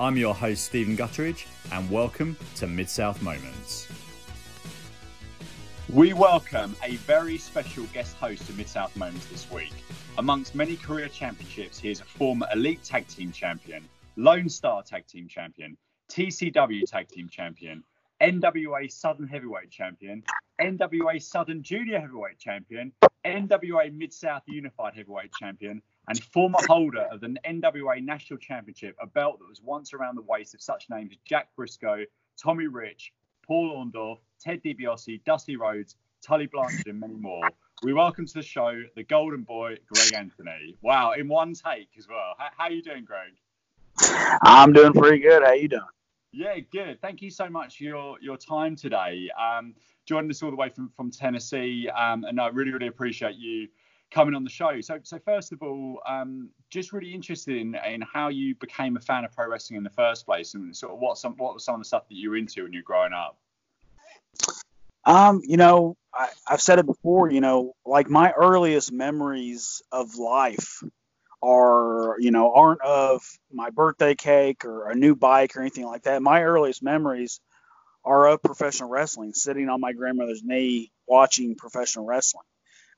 I'm your host, Stephen Gutteridge, and welcome to Mid-South Moments. We welcome a very special guest host to Mid-South Moments this week. Amongst many career championships, he is a former Elite Tag Team Champion, Lone Star Tag Team Champion, TCW Tag Team Champion, NWA Southern Heavyweight Champion, NWA Southern Junior Heavyweight Champion, NWA Mid-South Unified Heavyweight Champion, and former holder of the NWA National Championship, a belt that was once around the waist of such names as Jack Briscoe, Tommy Rich, Paul Orndorff, Ted DiBiase, Dusty Rhodes, Tully Blanchard, and many more. We welcome to the show the Golden Boy, Greg Anthony. Wow, in one take as well. How are you doing, Greg? I'm doing pretty good. How you doing? Yeah, good. Thank you so much for your time today. Joining us all the way from Tennessee, and I really appreciate you coming on the show. So first of all, just really interested in how you became a fan of pro wrestling in the first place, and sort of what was some of the stuff that you were into when you were growing up. I've said it before. Like my earliest memories of life aren't of my birthday cake or a new bike or anything like that. My earliest memories are of professional wrestling, sitting on my grandmother's knee watching professional wrestling.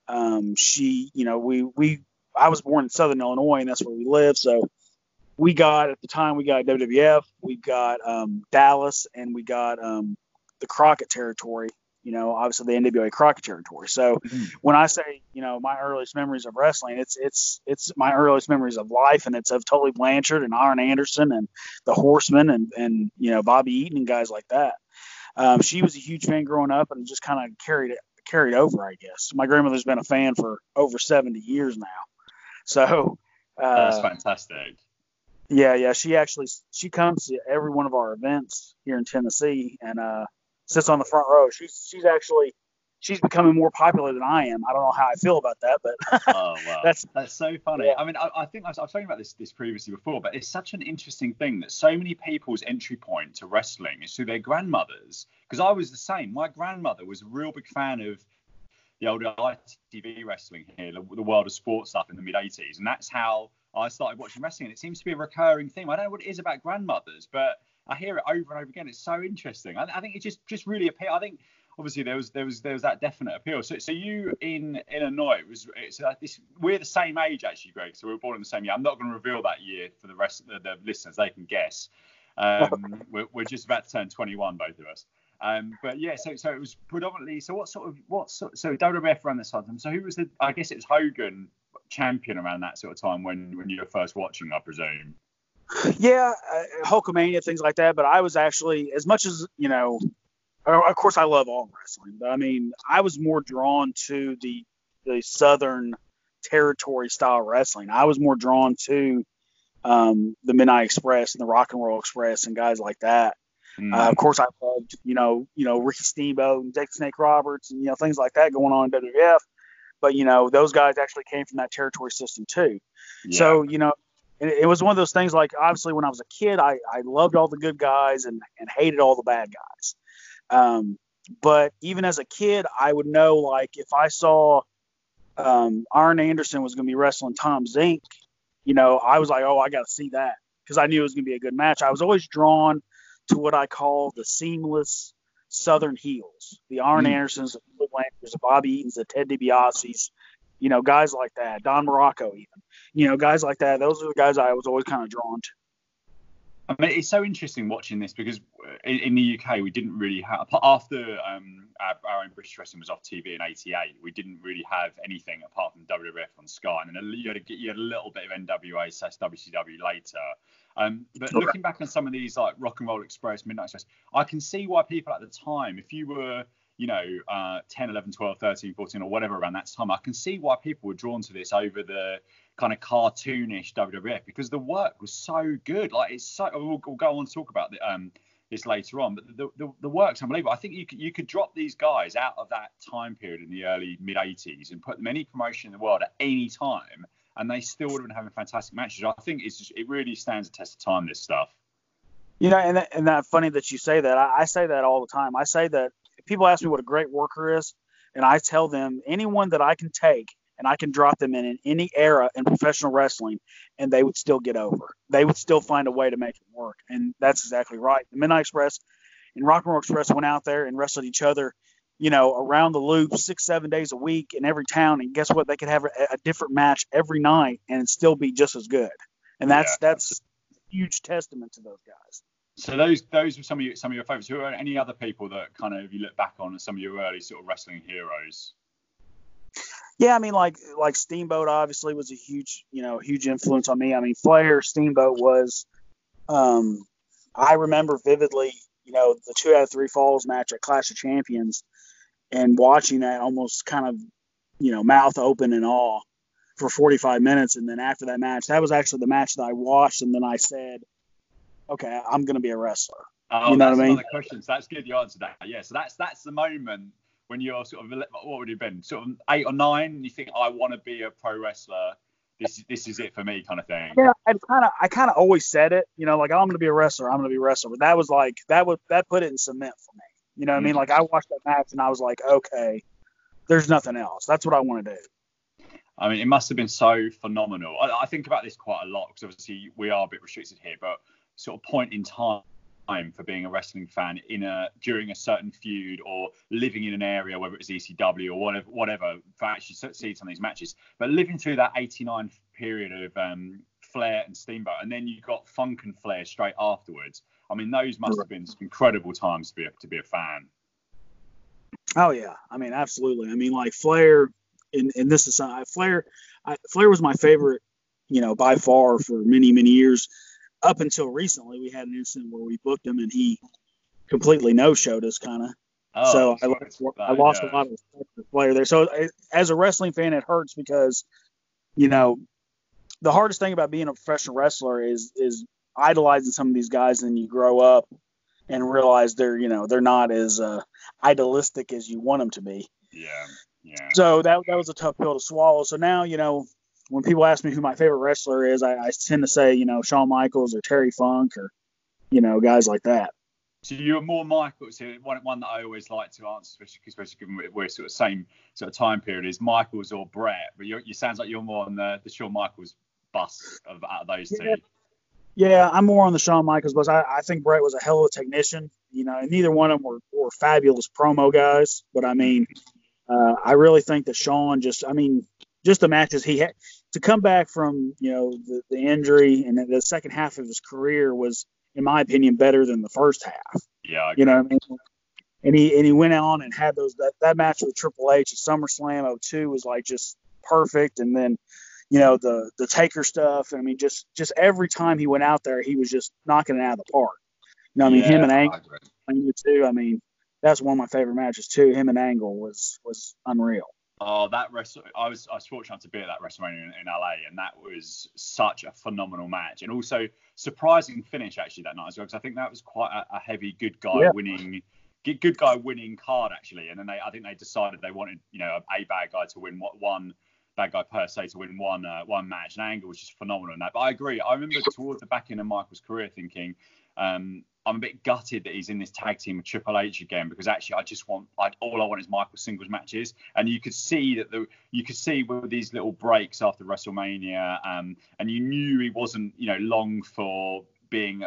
I was born in Southern Illinois, and that's where we lived. So we got WWF, we got Dallas, and we got the Crockett territory, obviously the NWA Crockett territory. So when I say, my earliest memories of wrestling, it's my earliest memories of life, and it's of Tully Blanchard and Arn Anderson and the Horsemen and Bobby Eaton and guys like that. She was a huge fan growing up and just kind of carried over, I guess. My grandmother's been a fan for over 70 years now. So that's fantastic. Yeah. She comes to every one of our events here in Tennessee and sits on the front row. She's becoming more popular than I am. I don't know how I feel about that, but oh, wow. that's so funny. Yeah. I mean, I think I've talked about this previously before, but it's such an interesting thing that so many people's entry point to wrestling is through their grandmothers. Because I was the same. My grandmother was a real big fan of the older ITV wrestling here, the World of Sports stuff in the mid '80s, and that's how I started watching wrestling. And it seems to be a recurring theme. I don't know what it is about grandmothers, but I hear it over and over again. It's so interesting. I think it just really appeals. I think. Obviously, there was that definite appeal. So you in Illinois we're the same age actually, Greg. So we were born in the same year. I'm not going to reveal that year for the rest of the listeners; they can guess. We're just about to turn 21, both of us. But yeah, so it was predominantly. So so WWF ran this time. So who was I guess it was Hogan champion around that sort of time when you were first watching, I presume. Yeah, Hulkamania, things like that. But I was actually, as much as of course, I love all wrestling, but I mean, I was more drawn to the Southern territory style wrestling. I was more drawn to the Midnight Express and the Rock and Roll Express and guys like that. Mm. Of course, I loved Ricky Steamboat and Dick Snake Roberts and things like that going on in WWF. But those guys actually came from that territory system too. Yeah. So it was one of those things. Like obviously, when I was a kid, I loved all the good guys and hated all the bad guys. But even as a kid, I would know, like, if I saw Arn Anderson was going to be wrestling Tom Zink, I was like, oh, I got to see that, because I knew it was going to be a good match. I was always drawn to what I call the seamless Southern heels, the Arn Andersons, the Tully Blanchards, the Bobby Eatons, the Ted DiBiases, guys like that, Don Morocco even, guys like that. Those are the guys I was always kind of drawn to. I mean, it's so interesting watching this because in the UK, we didn't really have, after our own British wrestling was off TV in '88, we didn't really have anything apart from WWF on Sky. And then you had a little bit of NWA, WCW later. But looking back on some of these like Rock and Roll Express, Midnight Express, I can see why people at the time, if you were, 10, 11, 12, 13, 14 or whatever around that time, I can see why people were drawn to this over the kind of cartoonish WWF, because the work was so good. Like it's so, we'll go on to talk about this later on, but the work's unbelievable. I think you could drop these guys out of that time period in the early mid '80s and put them any promotion in the world at any time, and they still would have been having fantastic matches. I think it really stands the test of time, this stuff. And that's funny that you say that. I say that all the time. I say that people ask me what a great worker is, and I tell them anyone that I can take and I can drop them in any era in professional wrestling, and they would still get over. They would still find a way to make it work, and that's exactly right. The Midnight Express and Rock and Roll Express went out there and wrestled each other, you know, around the loop 6-7 days a week in every town, and guess what? They could have a different match every night and still be just as good, and that's a huge testament to those guys. So those were some of your favorites. Who are any other people that kind of you look back on as some of your early sort of wrestling heroes? Yeah, I mean, like Steamboat obviously was a huge influence on me. I mean, Flair, Steamboat was. I remember vividly, you know, the 2 out of 3 falls match at Clash of Champions, and watching that almost kind of, you know, mouth open in awe for 45 minutes, and then after that match, that was actually the match that I watched, and then I said, okay, I'm going to be a wrestler. Oh, you know what I mean? That's another question. So that's good you answered that. Yeah, so that's the moment when you're sort of, what would it have been, sort of 8 or 9, and you think, I want to be a pro wrestler. This is it for me kind of thing. Yeah, I kind of always said it, you know, like, oh, I'm going to be a wrestler. I'm going to be a wrestler. But that was like, that put it in cement for me. You know what I mean? Like, I watched that match, and I was like, okay, there's nothing else. That's what I want to do. I mean, it must have been so phenomenal. I think about this quite a lot, because obviously we are a bit restricted here, but sort of point in time for being a wrestling fan during a certain feud, or living in an area, whether it was ECW or whatever, for actually see some of these matches. But living through that 89 period of Flair and Steamboat, and then you got Funk and Flair straight afterwards. I mean, those must have been some incredible times to be a fan. Oh yeah, I mean, absolutely. I mean, like Flair, and this is Flair was my favorite, you know, by far for many, many years. Up until recently, we had an incident where we booked him, and he completely no-showed us, kind of. Oh, so I lost a lot of respect for Flair there. So as a wrestling fan, it hurts because, you know, the hardest thing about being a professional wrestler is idolizing some of these guys, and then you grow up and realize they're, you know, they're not as idealistic as you want them to be. Yeah, yeah. So that was a tough pill to swallow. So now, you know, when people ask me who my favorite wrestler is, I tend to say, you know, Shawn Michaels or Terry Funk, or, you know, guys like that. So you're more Michaels. So one that I always like to answer, especially given we're sort of same sort of time period, is Michaels or Bret. But you sounds like you're more on the Shawn Michaels bus out of those two. Yeah, I'm more on the Shawn Michaels bus. I think Bret was a hell of a technician, you know, and neither one of them were fabulous promo guys. But I mean, I really think that Shawn just the matches he had to come back from, you know, the injury, and the second half of his career was, in my opinion, better than the first half. Yeah. You know what I mean? And he went on and had that match with Triple H at SummerSlam 2002 was like just perfect. And then, you know, the Taker stuff. And I mean, just every time he went out there, he was just knocking it out of the park. You know what I mean? Him and Angle too. I mean, that's one of my favorite matches too. Him and Angle was unreal. Oh, I was fortunate to be at that WrestleMania in LA, and that was such a phenomenal match, and also surprising finish actually that night as well, because I think that was quite a heavy good guy winning card actually, and then I think they decided they wanted, you know, a bad guy to win one bad guy per se to win one match, and Angle was just phenomenal in that. But I agree. I remember towards the back end of Michael's career thinking, I'm a bit gutted that he's in this tag team with Triple H again, because actually all I want is Michael singles matches. And you could see that with these little breaks after WrestleMania, and you knew he wasn't, you know, long for being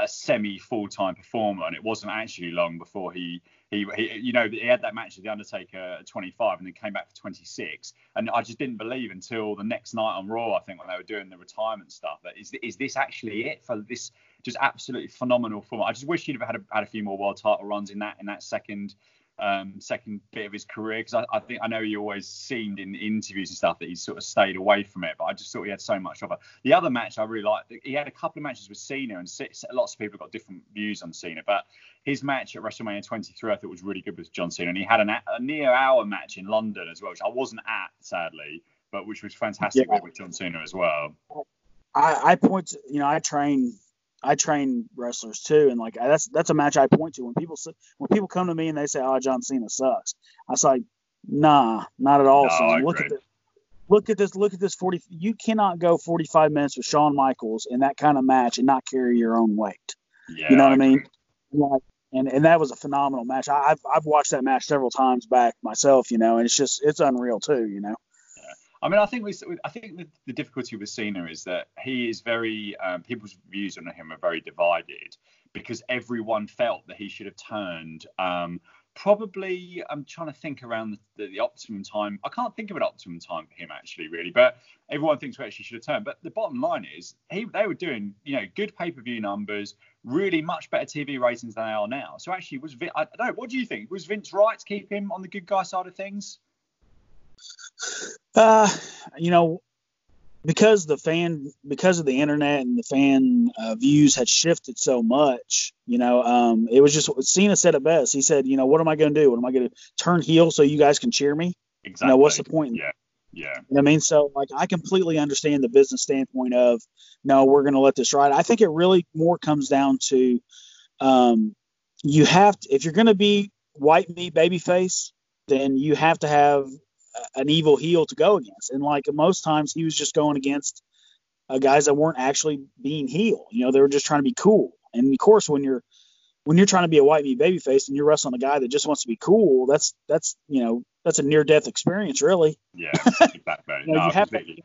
a semi full-time performer, and it wasn't actually long before he you know, he had that match with The Undertaker at 25 and then came back for 26, and I just didn't believe until the next night on Raw, I think, when they were doing the retirement stuff, that is this actually it for this just absolutely phenomenal format. I just wish he'd have had a few more world title runs in that second bit of his career, because I know he always seemed in interviews and stuff that he sort of stayed away from it, but I just thought he had so much of it. The other match I really liked, he had a couple of matches with Cena, and lots of people got different views on Cena, but his match at WrestleMania 23 I thought was really good with John Cena, and he had a near hour match in London as well, which I wasn't at sadly, but which was fantastic with John Cena as well. I train wrestlers too, and like that's a match I point to when people come to me and they say, "Oh, John Cena sucks." I was like, "Nah, not at all." No, son. Look at this. You cannot go 45 minutes with Shawn Michaels in that kind of match and not carry your own weight. Yeah, you know what I mean? Like, and that was a phenomenal match. I've watched that match several times back myself, you know, and it's unreal too, you know. I mean, I think the difficulty with Cena is that he is very people's views on him are very divided, because everyone felt that he should have turned. Probably, I'm trying to think around the optimum time. I can't think of an optimum time for him actually, really. But everyone thinks we actually should have turned. But the bottom line is, they were doing, good pay-per-view numbers, really much better TV ratings than they are now. So actually, I don't know. What do you think? Was Vince right to keep him on the good guy side of things? Because of the internet and the fan views had shifted so much, it was just, Cena said it best. He said, what am I going to do? What am I going to turn heel so you guys can cheer me? Exactly. What's the point? Yeah. Yeah. You know what I mean? So I completely understand the business standpoint of, no, we're going to let this ride. I think it really more comes down to, you have to, if you're going to be white meat babyface, then you have to have an evil heel to go against. And most times he was just going against guys that weren't actually being heel. They were just trying to be cool. And of course, when you're trying to be a white meat babyface and you're wrestling a guy that just wants to be cool, that's a near death experience, really. Yeah. Exactly.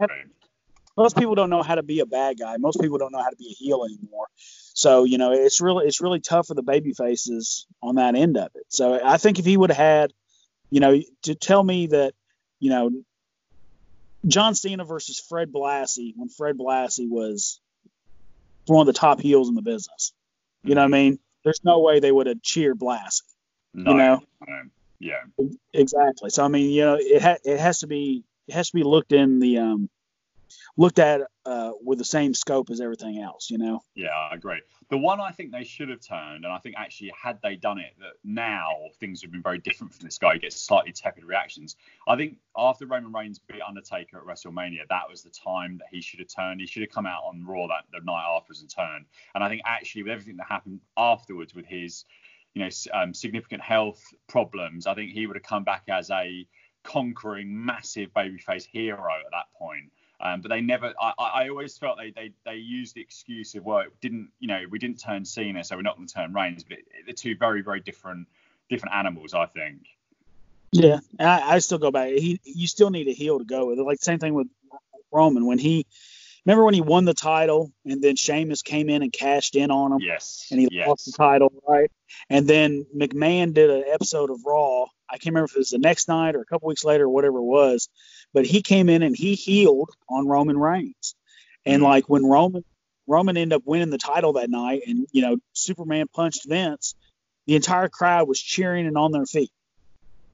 Most people don't know how to be a bad guy. Most people don't know how to be a heel anymore. So, it's really tough for the baby faces on that end of it. So I think if he would have had, to tell me that, John Cena versus Fred Blassie, when Fred Blassie was one of the top heels in the business. You know what I mean? There's no way they would have cheered Blassie. No, yeah, exactly. So I mean, it has to be looked at with the same scope as everything else. Yeah, I agree. The one I think they should have turned, and I think actually had they done it, that now things have been very different from this guy. He gets slightly tepid reactions. I think after Roman Reigns beat Undertaker at WrestleMania, that was the time that he should have turned. He should have come out on Raw the night afterwards and turned. And I think actually with everything that happened afterwards with his, significant health problems, I think he would have come back as a conquering, massive babyface hero at that point. But they never. I always felt they used the excuse of, well, we didn't turn Cena, so we're not going to turn Reigns. But they're two very, very different animals, I think. Yeah, I still go back. You still need a heel to go with. Like same thing with Roman when he won the title, and then Sheamus came in and cashed in on him. Yes, and he lost the title, right? And then McMahon did an episode of Raw. I can't remember if it was the next night or a couple weeks later or whatever it was, but he came in and he healed on Roman Reigns. And when Roman ended up winning the title that night and, Superman punched Vince, the entire crowd was cheering and on their feet.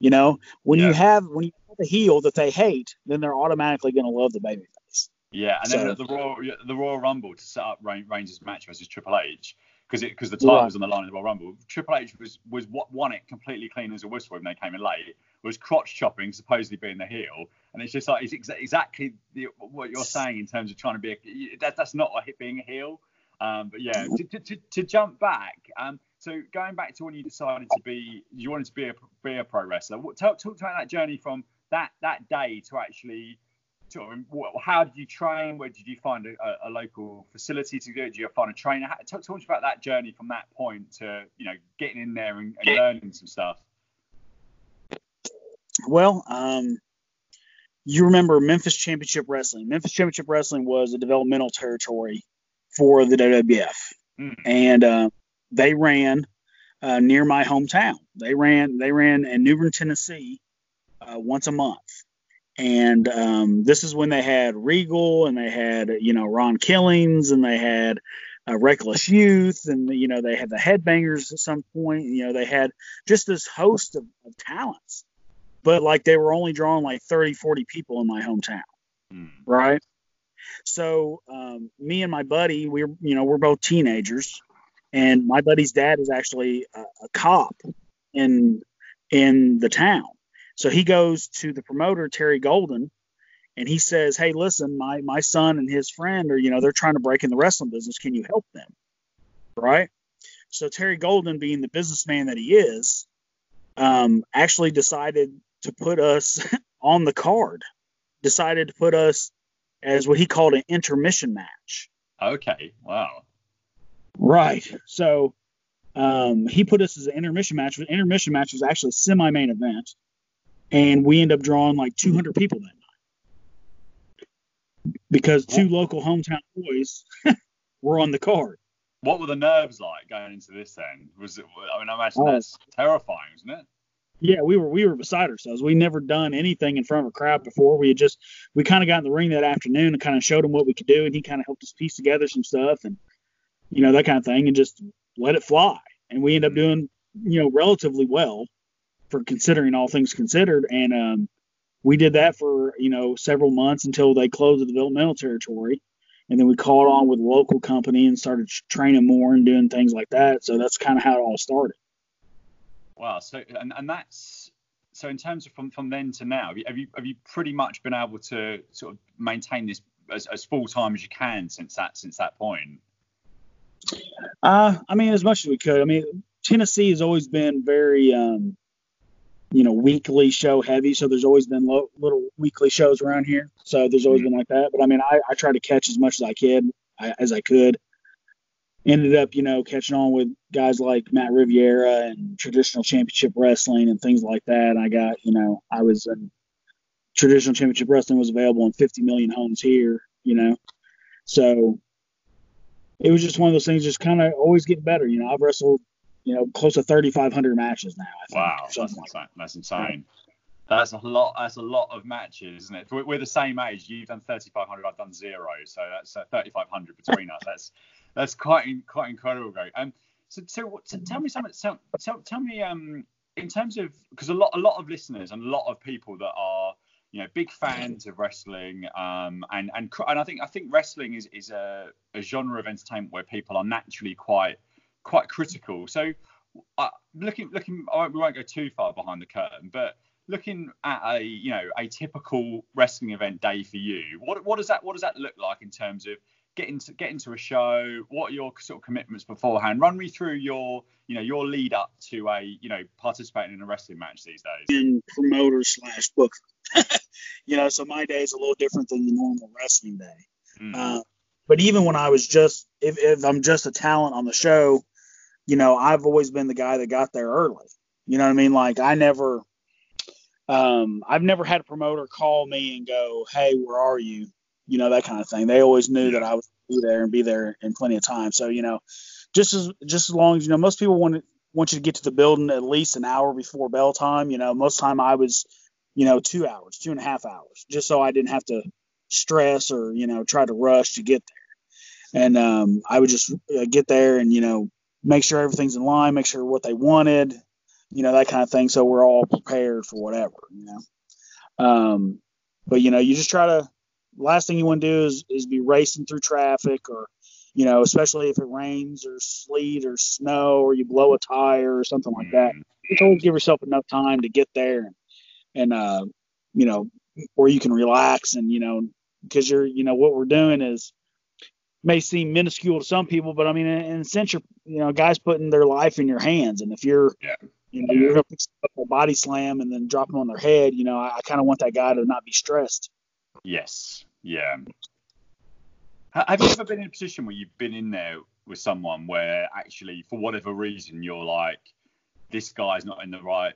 When you have a heel that they hate, then they're automatically going to love the babyface. Yeah. And then the Royal Rumble to set up Reigns' match versus Triple H. Because the title was on the line in the Royal Rumble. Triple H was what won it completely clean as a whistle when they came in late. Was crotch chopping, supposedly being the heel, and it's just it's exactly what you're saying in terms of trying to be that's not being a heel. But yeah, to jump back. So going back to when you decided you wanted to be a pro wrestler. Talk about that journey from that day to actually. How did you train? Where did you find a local facility to go? Did you find a trainer? Talk about that journey from that point to getting in there and learning some stuff. Well, you remember Memphis Championship Wrestling. Memphis Championship Wrestling was a developmental territory for the WWF, and they ran near my hometown. They ran in Newbern, Tennessee, once a month. And this is when they had Regal and they had, Ron Killings and they had Reckless Youth and, they had the Headbangers at some point. They had just this host of talents. But, they were only drawing, 30, 40 people in my hometown, right? So me and my buddy, we're both teenagers. And my buddy's dad is actually a cop in the town. So he goes to the promoter, Terry Golden, and he says, hey, listen, my son and his friend are, they're trying to break in the wrestling business. Can you help them? Right? So Terry Golden, being the businessman that he is, actually decided to put us on the card, decided to put us as what he called an intermission match. Okay. Wow. Right. So he put us as an intermission match. An intermission match was actually a semi-main event. And we end up drawing 200 people that night. because two local hometown boys were on the card. What were the nerves like going into this then? Was it? I mean, I imagine that's terrifying, isn't it? Yeah, we were beside ourselves. We never done anything in front of a crowd before. We had just we kind of got in the ring that afternoon and kind of showed him what we could do, and he kind of helped us piece together some stuff and you know that kind of thing, and just let it fly. And we ended up doing relatively well for considering all things considered, and we did that for several months until they closed the developmental territory. And then we caught on with a local company and started training more and doing things like that. So that's kind of how it all started. Wow. So and that's so in terms of from then to now, have you pretty much been able to sort of maintain this as full time as you can since that point? I mean, as much as we could. I mean, Tennessee has always been very weekly show heavy. So there's always been little weekly shows around here. So there's always been like that. But I mean, I tried to catch as much as I could. Ended up, catching on with guys like Matt Riviera and traditional championship wrestling and things like that. And I got, I was in traditional championship wrestling was available in 50 million homes here, So it was just one of those things, just kind of always getting better. I've wrestled close to 3,500 matches now. I think, wow, that's insane. That's a lot of matches, isn't it? We're the same age. You've done 3,500. I've done zero. So that's 3,500 between us. That's quite incredible, Greg. So tell me something. Tell me in terms of because a lot of listeners and a lot of people that are big fans of wrestling and I think wrestling is a genre of entertainment where people are naturally quite critical. So looking, we won't go too far behind the curtain, but looking at a typical wrestling event day for you, what does that look like in terms of getting to a show? What are your sort of commitments beforehand? Run me through your lead up to participating in a wrestling match these days. And promoter / booker, so my day is a little different than the normal wrestling day. But even when I was just, if I'm just a talent on the show, I've always been the guy that got there early. You know what I mean? Like I've never had a promoter call me and go, "Hey, where are you?" That kind of thing. They always knew that I would be there in plenty of time. So, just as long as, most people want you to get to the building at least an hour before bell time. Most time I was, 2 hours, 2.5 hours, just so I didn't have to stress or, try to rush to get there. And I would just get there and, make sure everything's in line, make sure what they wanted, that kind of thing. So we're all prepared for whatever, But, you just try to, last thing you want to do is be racing through traffic or, especially if it rains or sleet or snow or you blow a tire or something like that. Just always give yourself enough time to get there and or you can relax and, because what we're doing is may seem minuscule to some people, but I mean, in a sense, guys putting their life in your hands. And if you're going to put a body slam and then drop them on their head, I kind of want that guy to not be stressed. Yes. Yeah. Have you ever been in a position where you've been in there with someone where actually, for whatever reason, you're like, this guy's not in the right,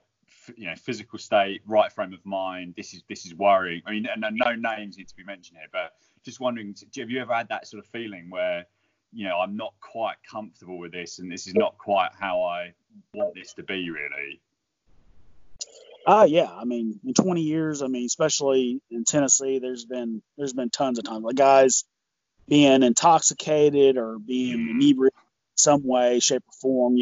physical state, right frame of mind. This is worrying. I mean, and no names need to be mentioned here, but just wondering, have you ever had that sort of feeling where, I'm not quite comfortable with this, and this is not quite how I want this to be, really? Yeah. I mean, in 20 years, I mean, especially in Tennessee, there's been tons of times like guys being intoxicated or being inebriated in some way, shape or form.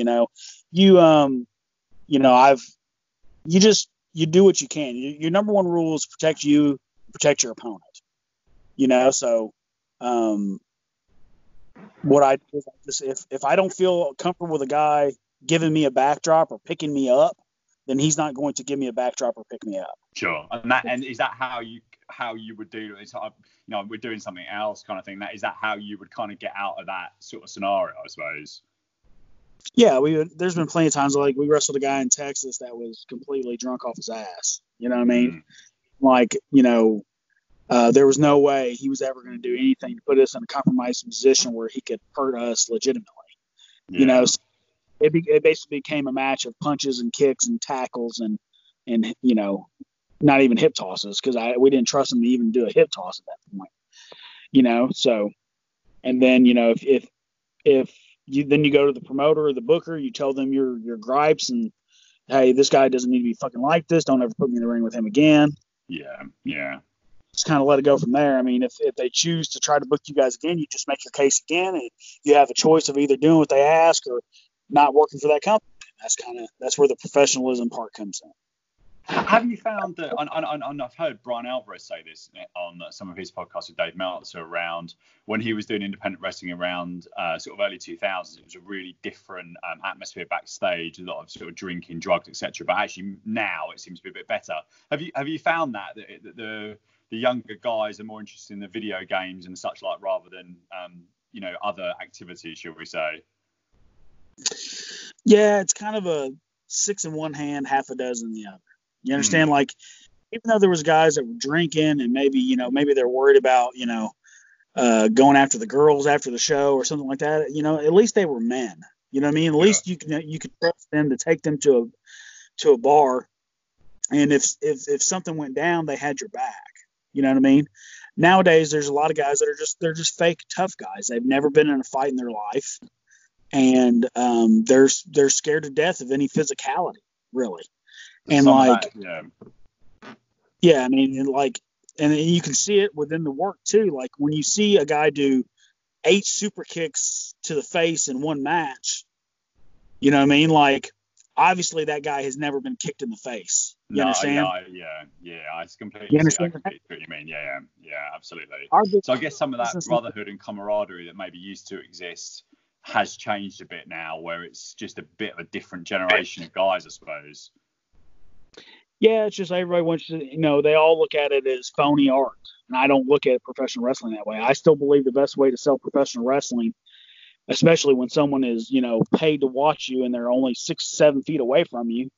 You do what you can. Your number one rule is protect your opponent. So what I do is if I don't feel comfortable with a guy giving me a backdrop or picking me up, then he's not going to give me a backdrop or pick me up. Sure. And is that how you would do it? We're doing something else kind of thing. Is that how you would kind of get out of that sort of scenario, I suppose? Yeah, there's been plenty of times like we wrestled a guy in Texas that was completely drunk off his ass. You know what I mean? Like, there was no way he was ever going to do anything to put us in a compromising position where he could hurt us legitimately. Yeah. So it basically became a match of punches and kicks and tackles and not even hip tosses because we didn't trust him to even do a hip toss at that point. you know. So, and then, you know, if you you go to the promoter or the booker, you tell them your gripes and, hey, this guy doesn't need to be fucking like this. Don't ever put me in the ring with him again. Yeah, yeah. Just kind of let it go from there. I mean, if they choose to try to book you guys again, you just make your case again, and you have a choice of either doing what they ask or not working for that company. That's where the professionalism part comes in. Have you found that, and I've heard Brian Alvarez say this on some of his podcasts with Dave Meltzer around when he was doing independent wrestling around sort of early 2000s, it was a really different atmosphere backstage, a lot of sort of drinking, drugs, etc. But actually now it seems to be a bit better. Have you found that the younger guys are more interested in the video games and such like rather than, you know, other activities, shall we say? Yeah, it's kind of a six in one hand, half a dozen in the other. You understand? Mm. Like, even though there was guys that were drinking and maybe they're worried about, you know, going after the girls after the show or something like that, you know, at least they were men. You know what I mean? At least you could trust them to take them to a bar. And if something went down, they had your back. You know what I mean? Nowadays, there's a lot of guys that are just fake tough guys. They've never been in a fight in their life. And they're scared to death of any physicality, really. And I mean, and you can see it within the work too. Like when you see a guy do 8 super kicks to the face in one match, you know what I mean? Like, obviously that guy has never been kicked in the face. You understand? I completely understand what you mean. Yeah, absolutely. So I guess some of that brotherhood and camaraderie that maybe used to exist has changed a bit now, where it's just a bit of a different generation of guys, I suppose. Yeah, it's just everybody wants to, you know, they all look at it as phony art. And I don't look at professional wrestling that way. I still believe the best way to sell professional wrestling, especially when someone is, you know, paid to watch you and they're only 6-7 feet away from you,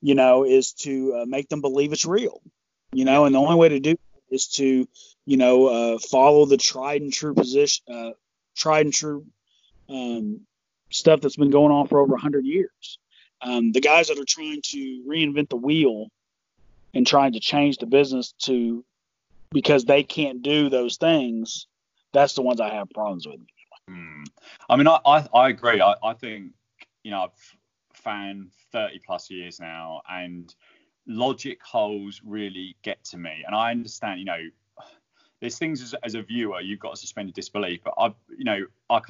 you know, is to make them believe it's real, you know. And the only way to do it is to, you know, follow the tried and true stuff that's been going on for over 100 years. The guys that are trying to reinvent the wheel and trying to change the business because they can't do those things, that's the ones I have problems with. I mean, I agree. I think, you know, I've fan 30 plus years now, and logic holes really get to me. And I understand, you know, there's things as a viewer, you've got to suspend your disbelief. But I can't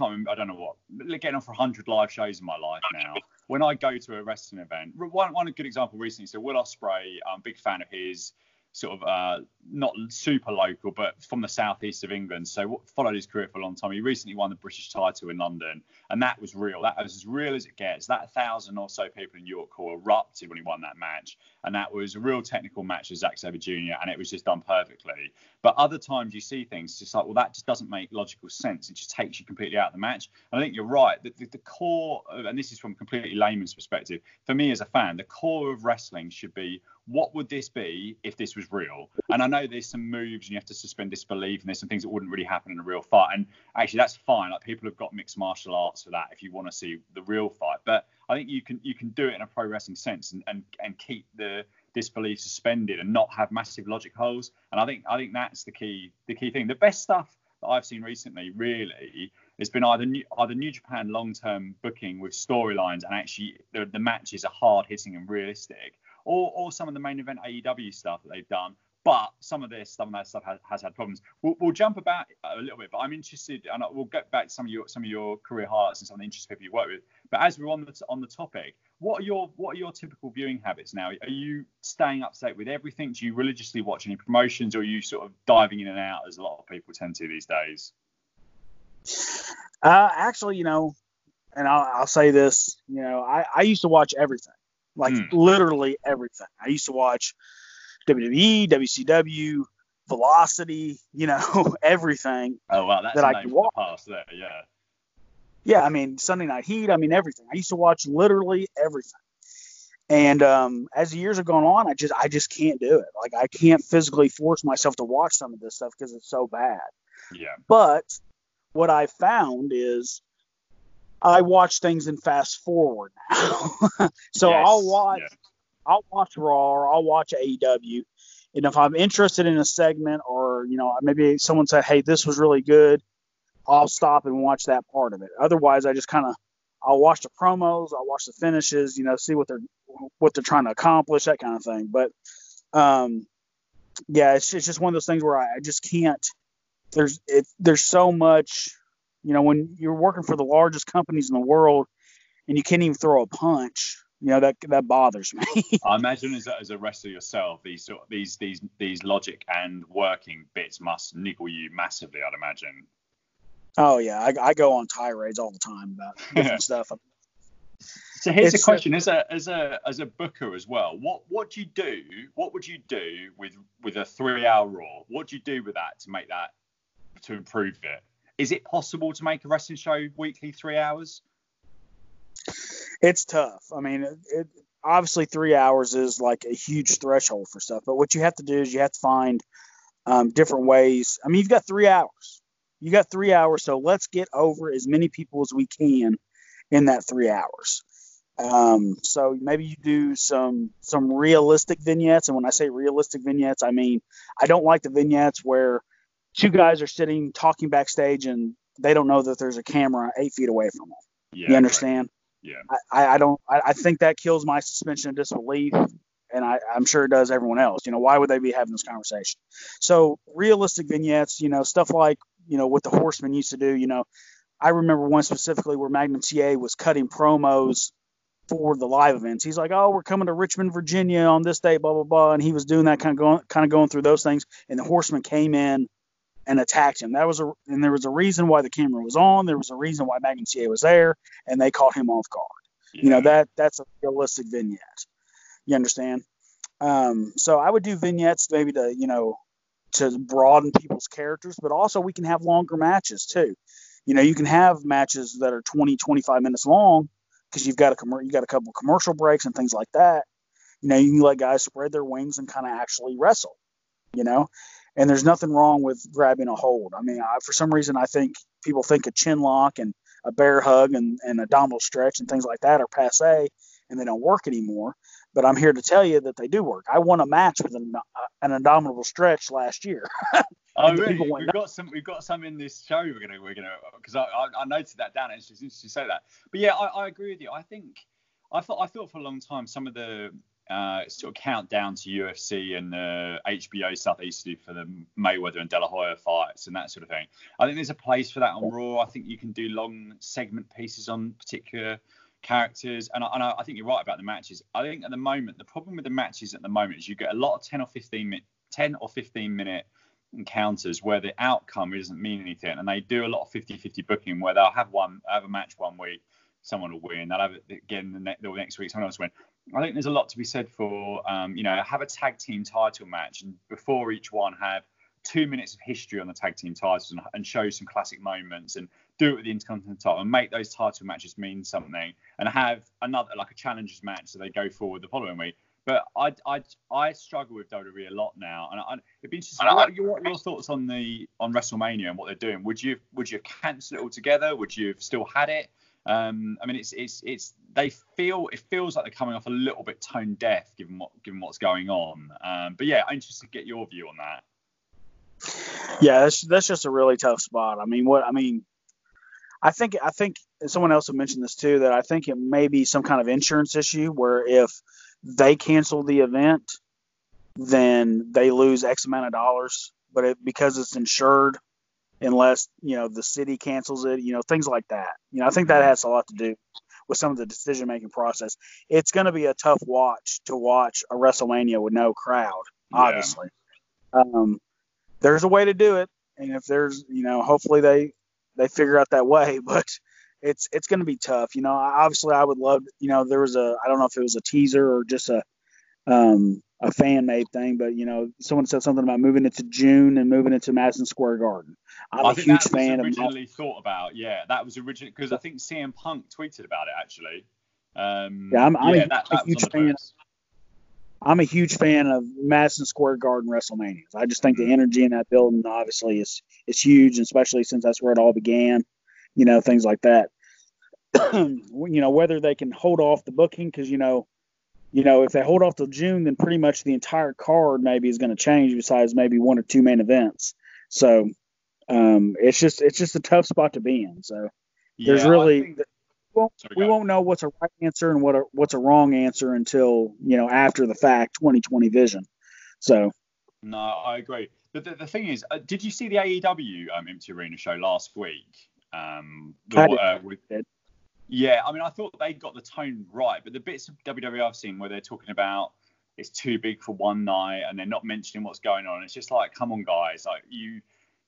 remember. I don't know getting on for 100 live shows in my life now. When I go to a wrestling event, one good example recently, so Will Ospreay, I'm a big fan of his, sort of not super local, but from the southeast of England. So followed his career for a long time. He recently won the British title in London, and that was real. That was as real as it gets. That 1,000 or so people in York Hall erupted when he won that match, and that was a real technical match with Zack Sabre Jr., and it was just done perfectly. But other times you see things just like, well, that just doesn't make logical sense. It just takes you completely out of the match. And I think you're right. The core, and this is from a completely layman's perspective, for me as a fan, the core of wrestling should be, what would this be if this was real? And I know there's some moves and you have to suspend disbelief, and there's some things that wouldn't really happen in a real fight. And actually, that's fine. Like, people have got mixed martial arts for that if you want to see the real fight. But I think you can do it in a pro wrestling sense and keep the disbelief suspended and not have massive logic holes. And I think that's the key thing. The best stuff that I've seen recently, really, has been either New Japan long-term booking with storylines, and actually the matches are hard-hitting and realistic. Or some of the main event AEW stuff that they've done. But some of that stuff has had problems. We'll jump about a little bit, but I'm interested, and we'll get back to some of your career highlights and some of the interesting people you work with. But as we're on the topic, what are your typical viewing habits now? Are you staying up to date with everything? Do you religiously watch any promotions, or are you sort of diving in and out as a lot of people tend to these days? Actually, you know, and I'll say this, you know, I used to watch everything. Like, literally everything. I used to watch WWE, WCW, Velocity, you know, everything. Oh, wow, that's that I could watch. Past there, yeah. Yeah, I mean, Sunday Night Heat, I mean, everything. I used to watch literally everything. And as the years have gone on, I just can't do it. Like, I can't physically force myself to watch some of this stuff because it's so bad. Yeah. But what I found is, I watch things in fast forward now. So I'll watch Raw, or I'll watch AEW, And if I'm interested in a segment, or, you know, maybe someone said, hey, this was really good, I'll stop and watch that part of it. Otherwise, I just kind of, I'll watch the promos, I'll watch the finishes, you know, see what they're trying to accomplish, that kind of thing. But yeah, it's just one of those things where I just can't. There's so much, you know, when you're working for the largest companies in the world and you can't even throw a punch, you know, that bothers me. I imagine as a wrestler yourself, these logic and working bits must niggle you massively, I'd imagine. Oh yeah, I go on tirades all the time about different stuff. So here's a question: as a booker as well, what do you do? What would you do with a 3-hour Raw? What do you do with that to make that, to improve it? Is it possible to make a wrestling show weekly 3 hours? It's tough. I mean, it, obviously 3 hours is like a huge threshold for stuff. But what you have to do is you have to find different ways. I mean, you've got 3 hours. You got 3 hours, so let's get over as many people as we can in that 3 hours. So maybe you do some realistic vignettes. And when I say realistic vignettes, I mean, I don't like the vignettes where two guys are sitting talking backstage and they don't know that there's a camera 8 feet away from them. Yeah, you understand? Right. Yeah. I think that kills my suspension of disbelief. And I'm sure it does everyone else. You know, why would they be having this conversation? So realistic vignettes, you know, stuff like, you know, what the Horsemen used to do. You know, I remember one specifically where Magnum TA was cutting promos for the live events. He's like, oh, we're coming to Richmond, Virginia on this day, blah, blah, blah. And he was doing that, kind of going through those things. And the Horsemen came in and attacked him. And there was a reason why the camera was on. There was a reason why Magnum TA was there. And they caught him off guard. Yeah. You know, that's a realistic vignette. You understand? So I would do vignettes maybe to, you know, to broaden people's characters, but also we can have longer matches too. You know, you can have matches that are 20, 25 minutes long because you've got a couple of commercial breaks and things like that. You know, you can let guys spread their wings and kind of actually wrestle, you know, and there's nothing wrong with grabbing a hold. I mean, for some reason, I think people think a chin lock and a bear hug and abdominal stretch and things like that are passe and they don't work anymore. But I'm here to tell you that they do work. I won a match with an abdominal stretch last year. Oh, really? We've got some in this show. We're gonna because I noted that down. It's interesting to say that. But yeah, I agree with you. I think I thought for a long time some of the sort of countdown to UFC and the HBO stuff they used to do for the Mayweather and De La Hoya fights and that sort of thing. I think there's a place for that on Raw. I think you can do long segment pieces on particular characters, and I think you're right about the matches. I think at the moment the problem with the matches at the moment is you get a lot of 10 or 15 minute encounters where the outcome doesn't mean anything, and they do a lot of 50-50 booking where they'll have a match 1 week, someone will win, they'll have it again the next week, someone else will win. I think there's a lot to be said for you know, have a tag team title match, and before each one have 2 minutes of history on the tag team titles and show some classic moments, and do it with the Intercontinental title and make those title matches mean something, and have another, like a challengers match, so they go forward the following week. But I struggle with WWE a lot now, and it'd be interesting. What are your thoughts on WrestleMania and what they're doing? Would you have cancelled it altogether? Would you have still had it? I mean, it's it feels like they're coming off a little bit tone deaf given what's going on. But yeah, I'm interested to get your view on that. Yeah, that's just a really tough spot. I think someone else had mentioned this too, that I think it may be some kind of insurance issue where if they cancel the event, then they lose X amount of dollars, but because it's insured, unless, you know, the city cancels it, you know, things like that. You know, I think that has a lot to do with some of the decision-making process. It's going to be a tough watch to watch a WrestleMania with no crowd, obviously. Yeah. There's a way to do it, and if there's, you know, hopefully they figure out that way, but it's going to be tough. You know, obviously I would love, you know, there was I don't know if it was a teaser or just a fan-made thing, but, you know, someone said something about moving it to June and moving it to Madison Square Garden. I'm a huge fan of that. I think that was originally thought about, yeah. That was originally, because I think CM Punk tweeted about it, actually. I'm a huge fan of Madison Square Garden WrestleManias. I just think the energy in that building, obviously, is huge, especially since that's where it all began, you know, things like that. You know, whether they can hold off the booking because, you know, you know, if they hold off till June, then pretty much the entire card maybe is going to change besides maybe one or two main events. So it's just a tough spot to be in. So there's we won't know what's a right answer and what's a wrong answer until, you know, after the fact, 2020 vision. So. No, I agree. The thing is, did you see the AEW Empty Arena show last week? Yeah, I mean, I thought they got the tone right, but the bits of WWE I've seen where they're talking about it's too big for one night and they're not mentioning what's going on, it's just like, come on, guys, like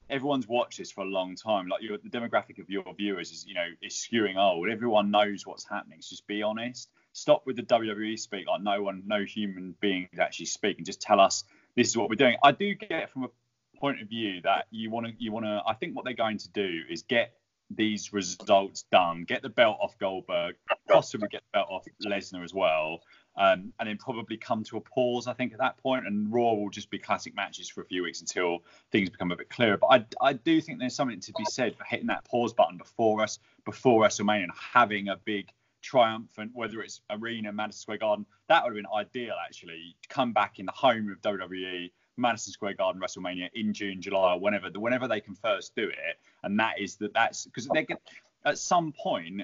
everyone's watched this for a long time. Like the demographic of your viewers is, you know, is skewing old. Everyone knows what's happening. So just be honest. Stop with the WWE speak. Like no human being actually speak, and just tell us this is what we're doing. I do get from a point of view that you want to. I think what they're going to do is get these results done, get the belt off Goldberg, possibly get the belt off Lesnar as well, and then probably come to a pause, I think, at that point, and Raw will just be classic matches for a few weeks until things become a bit clearer. But I do think there's something to be said for hitting that pause button before WrestleMania and having a big triumphant, whether it's Arena, Madison Square Garden. That would have been ideal, actually, to come back in the home of WWE, Madison Square Garden, WrestleMania in June, July, or whenever they can first do it. And that's because at some point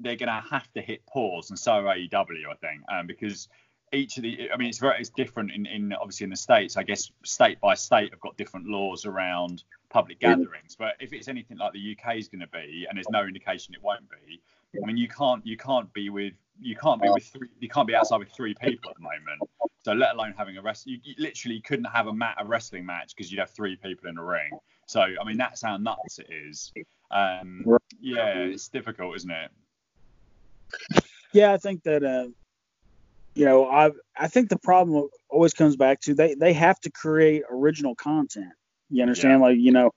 they're going to have to hit pause, and so AEW, I think, because each of the, I mean, it's different in obviously in the States, I guess state by state have got different laws around public gatherings. But if it's anything like the UK is going to be, and there's no indication it won't be, I mean, you can't be outside with three people at the moment. So let alone having a wrestling, you literally couldn't have a wrestling match because you'd have three people in a ring. So I mean, that's how nuts it is. Yeah, it's difficult, isn't it? Yeah, I think that I think the problem always comes back to they have to create original content. You understand? Yeah. Like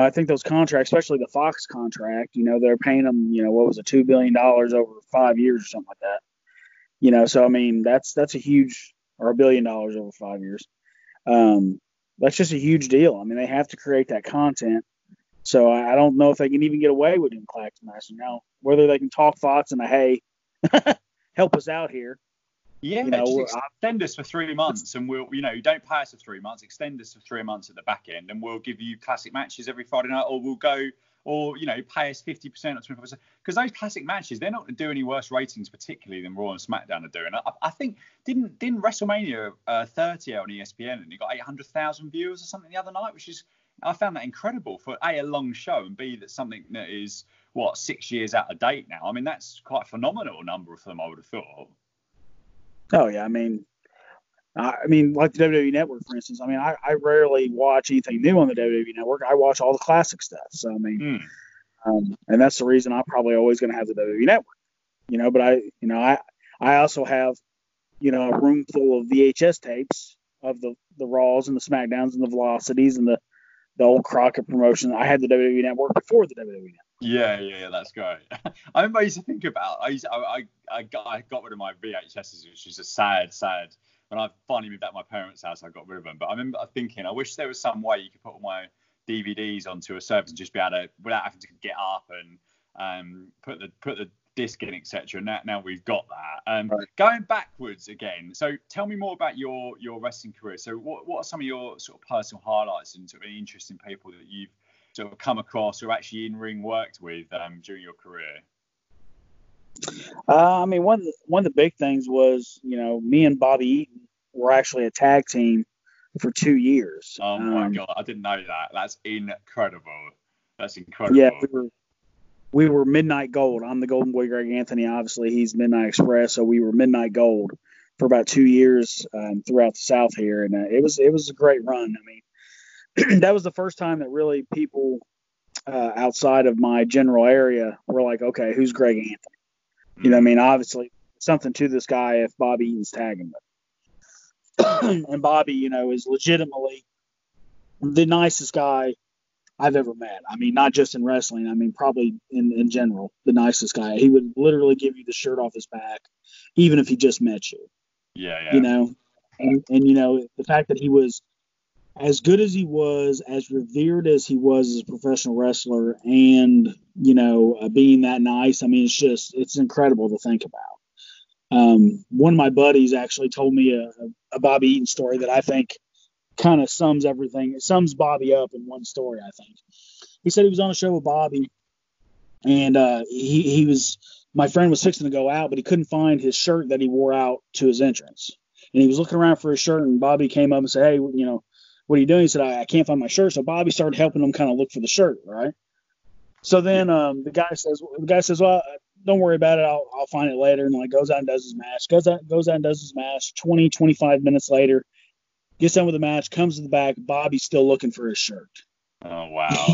I think those contracts, especially the Fox contract, they're paying them, what was it, $2 billion over 5 years or something like that. So, I mean, that's a huge, or $1 billion over 5 years. That's just a huge deal. I mean, they have to create that content. So I don't know if they can even get away with doing Clacks Master now, whether they can talk Fox and hey, help us out here. Yeah, just extend us for 3 months and we'll, don't pay us for 3 months, extend us for 3 months at the back end and we'll give you classic matches every Friday night, or we'll go, or, pay us 50% or 25%. Because those classic matches, they're not going to do any worse ratings particularly than Raw and SmackDown are doing. I think, didn't WrestleMania 30 on ESPN and it got 800,000 viewers or something the other night, which is, I found that incredible for A, a long show, and B, that's something that is, 6 years out of date now. I mean, that's quite a phenomenal number for them, I would have thought. Oh yeah, I mean, like the WWE Network, for instance. I mean, I rarely watch anything new on the WWE Network. I watch all the classic stuff. So I mean, and that's the reason I'm probably always going to have the WWE Network. But I also have, a room full of VHS tapes of the Raws and the Smackdowns and the Velocities and the old Crockett promotion. I had the WWE Network before the WWE Network. Yeah, that's great. I remember I used to think about, I got rid of my VHSs, which is a sad. When I finally moved out of my parents' house, I got rid of them. But I remember thinking, I wish there was some way you could put all my DVDs onto a service and just be able to, without having to get up and put the disc in, etc. Now we've got that. Right. Going backwards again. So tell me more about your wrestling career. So what are some of your sort of personal highlights and sort of interesting people that you've sort of come across or actually in ring worked with during your career? I mean, one of the big things was, me and Bobby Eaton were actually a tag team for 2 years. Oh my God, I didn't know that. That's incredible. Yeah, we were Midnight Gold. I'm the Golden Boy, Greg Anthony. Obviously, he's Midnight Express, so we were Midnight Gold for about 2 years throughout the South here, and it was a great run. I mean. That was the first time that really people outside of my general area were like, okay, who's Greg Anthony? You know what I mean? Obviously, something to this guy if Bobby Eaton's tagging him. And Bobby, is legitimately the nicest guy I've ever met. I mean, not just in wrestling. I mean, probably in general, the nicest guy. He would literally give you the shirt off his back, even if he just met you. Yeah. And the fact that he was – as good as he was, as revered as he was as a professional wrestler, and being that nice, I mean, it's incredible to think about. One of my buddies actually told me a Bobby Eaton story that I think kind of sums everything. It sums Bobby up in one story, I think. He said he was on a show with Bobby, and he was my friend was fixing to go out, but he couldn't find his shirt that he wore out to his entrance. And he was looking around for his shirt, and Bobby came up and said, "Hey, you know, what are you doing?" He said, I can't find my shirt. So Bobby started helping him kind of look for the shirt, right? So then the guy says, "Well, don't worry about it. I'll find it later." And like goes out and does his match. Goes out and does his match. 20, 25 minutes later, gets done with the match, comes to the back. Bobby's still looking for his shirt. Oh, wow.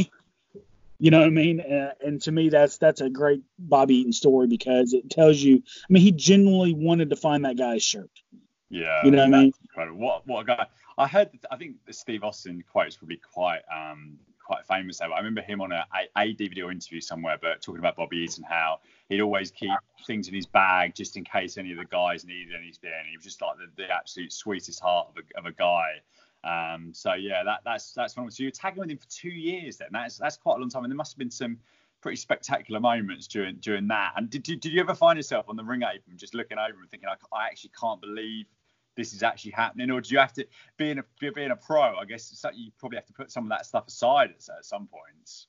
You know what I mean? And to me, that's a great Bobby Eaton story because it tells you, I mean, he genuinely wanted to find that guy's shirt. Yeah. You know what I mean? Incredible. What a guy. I heard, I think the Steve Austin quote is probably quite famous there. But I remember him on a DVD or interview somewhere, but talking about Bobby Eaton, how he'd always keep things in his bag just in case any of the guys needed anything. And he was just like the absolute sweetest heart of a guy. So yeah, that's phenomenal. So you were tagging with him for 2 years then. That's quite a long time, and there must have been some pretty spectacular moments during that. And did you ever find yourself on the ring apron just looking over and thinking, I actually can't believe this is actually happening? Or do you have to, being a pro, I guess you probably have to put some of that stuff aside at some points?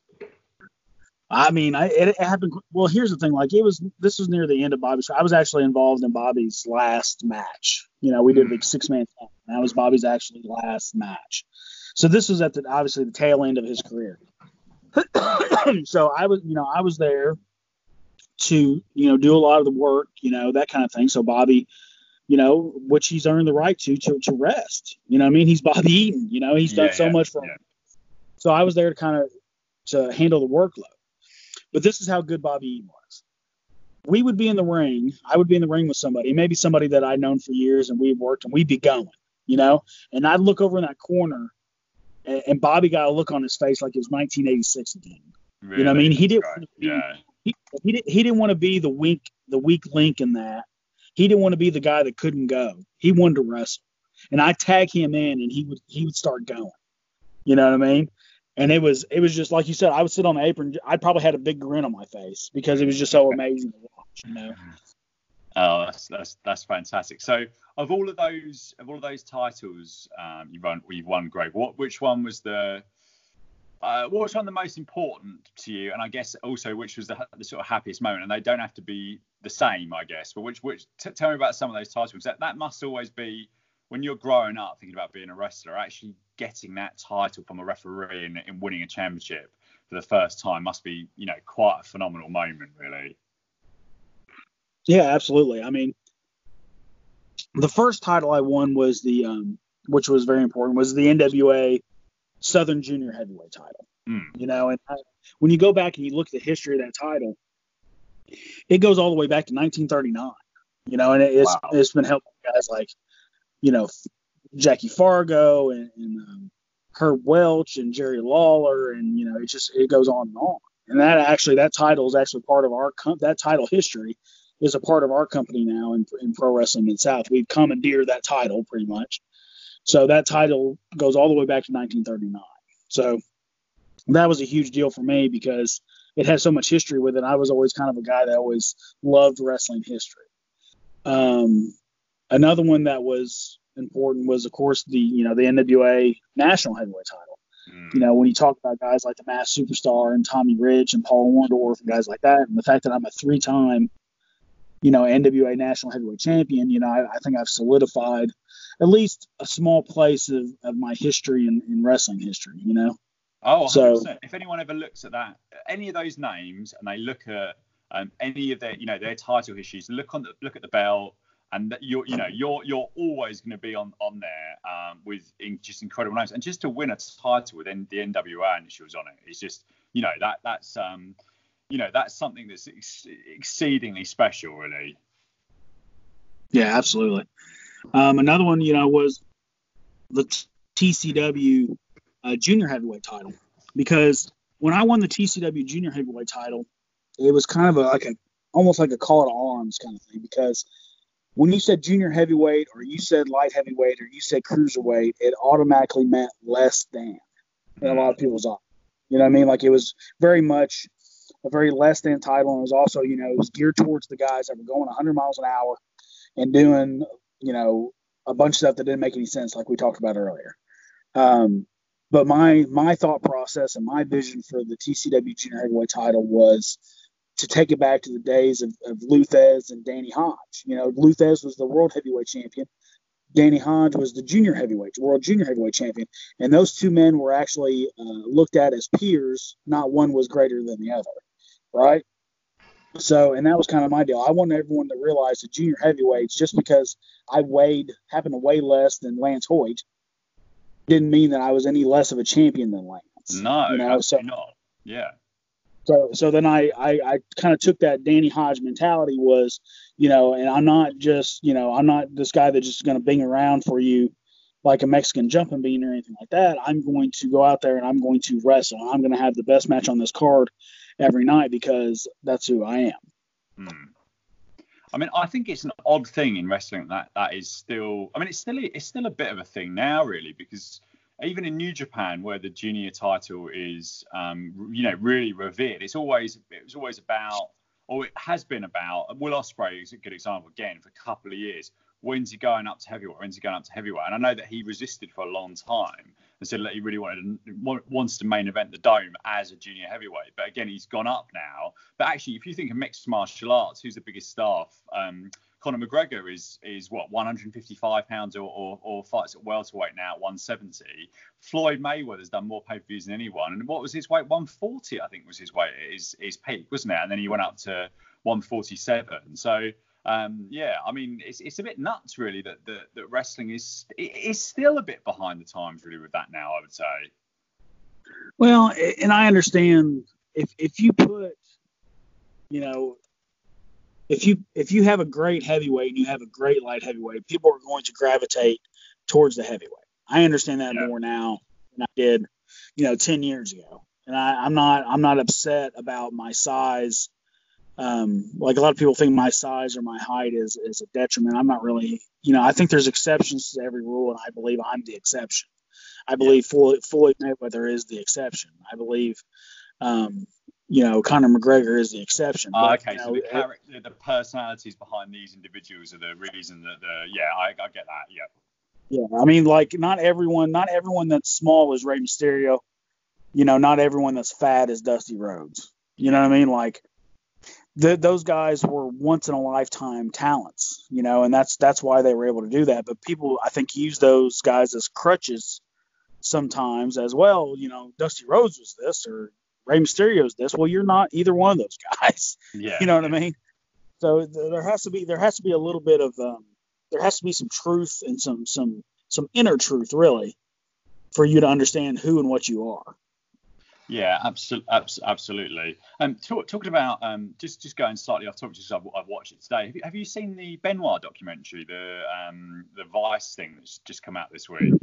I mean, it happened. Well, here's the thing. Like this was near the end of Bobby's. I was actually involved in Bobby's last match. You know, we did a big 6-man. And that was Bobby's actually last match. So this was at obviously the tail end of his career. So I was there to, you know, do a lot of the work, you know, that kind of thing. So Bobby, you know, which he's earned the right to rest. You know what I mean? He's Bobby Eaton, you know, he's done so much for him. So I was there to kind of to handle the workload. But this is how good Bobby Eaton was. We would be in the ring. I would be in the ring with somebody, maybe somebody that I'd known for years, and we'd worked, and we'd be going, you know. And I'd look over in that corner, and Bobby got a look on his face like it was 1986 again. Really? You know what I mean? He didn't. He didn't want to be the weak link in that. He didn't want to be the guy that couldn't go. He wanted to wrestle. And I tag him in, and he would start going. You know what I mean? And it was just like you said. I would sit on the apron. I probably had a big grin on my face because it was just so amazing to watch. You know. Oh, that's fantastic. So, of all of those titles you've won, Greg, which one the most important to you? And I guess also which was the sort of happiest moment? And they don't have to be the same, I guess. But tell me about some of those titles. That must always be, when you're growing up thinking about being a wrestler, actually getting that title from a referee and winning a championship for the first time must be, you know, quite a phenomenal moment, really. Yeah, absolutely. I mean, the first title I won was which was very important, was the NWA Southern Junior Heavyweight title. You know, and when you go back and you look at the history of that title, it goes all the way back to 1939. You know, and it's been helping guys like, you know, Jackie Fargo and Herb Welch and Jerry Lawler, and you know, it goes on and on. And that title is actually part of our that title history is a part of our company now in Pro Wrestling Mid South. We've commandeered that title pretty much. So that title goes all the way back to 1939. So that was a huge deal for me because it has so much history with it. I was always kind of a guy that always loved wrestling history. Another one that was important was, of course, the NWA National Heavyweight title. You know, when you talk about guys like the Masked Superstar and Tommy Rich and Paul Orndorff and guys like that, and the fact that I'm a 3-time, you know, NWA National Heavyweight Champion, you know, I think I've solidified at least a small place of my history in wrestling history, you know. Oh, 100%. So if anyone ever looks at that, any of those names, and they look at any of their, you know, their title histories, look at the belt. And that you're always going to be on there with just incredible names, and just to win a title with the NWA initials on it, it's just, you know, that's something that's exceedingly special, really. Yeah, absolutely. Another one, you know, was the TCW Junior Heavyweight title, because when I won the TCW Junior Heavyweight title, it was kind of almost like a call to arms kind of thing, because when you said junior heavyweight, or you said light heavyweight, or you said cruiserweight, it automatically meant less than in a lot of people's eyes. You know what I mean? Like, it was very much a very less than title. And it was also, you know, it was geared towards the guys that were going 100 miles an hour and doing, you know, a bunch of stuff that didn't make any sense, like we talked about earlier. But my thought process and my vision for the TCW Junior Heavyweight title was to take it back to the days of Luthez and Danny Hodge. You know, Luthez was the world heavyweight champion. Danny Hodge was the world junior heavyweight champion. And those two men were actually looked at as peers. Not one was greater than the other, right? So, and that was kind of my deal. I wanted everyone to realize that junior heavyweights, just because I happened to weigh less than Lance Hoyt, didn't mean that I was any less of a champion than Lance. No, you know? Not. Yeah. So then I kind of took that Danny Hodge mentality was, you know, and I'm not just, you know, I'm not this guy that's just going to bang around for you like a Mexican jumping bean or anything like that. I'm going to go out there and I'm going to wrestle. I'm going to have the best match on this card every night because that's who I am. Hmm. I mean, I think it's an odd thing in wrestling that is still, I mean, it's still a bit of a thing now, really, because even in New Japan, where the junior title is, you know, really revered, it was always about, or it has been about. Will Ospreay is a good example again for a couple of years. When's he going up to heavyweight? And I know that he resisted for a long time and said that he really wants to main event the Dome as a junior heavyweight. But again, he's gone up now. But actually, if you think of mixed martial arts, who's the biggest star? Conor McGregor is what, 155 pounds or fights at welterweight now, 170. Floyd Mayweather's done more pay-per-views than anyone. And what was his weight? 140, I think, was his weight, his peak, wasn't it? And then he went up to 147. So, yeah, I mean, it's a bit nuts, really, that wrestling is still a bit behind the times, really, with that now, I would say. Well, and I understand if you put, you know, If you have a great heavyweight and you have a great light heavyweight, people are going to gravitate towards the heavyweight. I understand that more now than I did, you know, 10 years ago. And I'm not upset about my size. Like a lot of people think my size or my height is a detriment. I'm not really, you know, I think there's exceptions to every rule, and I believe I'm the exception. I believe Floyd Mayweather is the exception. I believe. You know, Conor McGregor is the exception. But, okay, you know, so the character, the personalities behind these individuals are the reason that I get that. Yeah. Yeah, I mean, like not everyone that's small is Rey Mysterio. You know, not everyone that's fat is Dusty Rhodes. You know what I mean? Like those guys were once in a lifetime talents. You know, and that's why they were able to do that. But people, I think, use those guys as crutches sometimes as well. You know, Dusty Rhodes was this or Rey Mysterio's this. Well, you're not either one of those guys. Yeah. You know what I mean? So there has to be a little bit of there has to be some truth and some inner truth, really, for you to understand who and what you are. Yeah, absolutely. Talking about just going slightly off topic, because I've watched it today. Have you seen the Benoit documentary, the Vice thing that's just come out this week?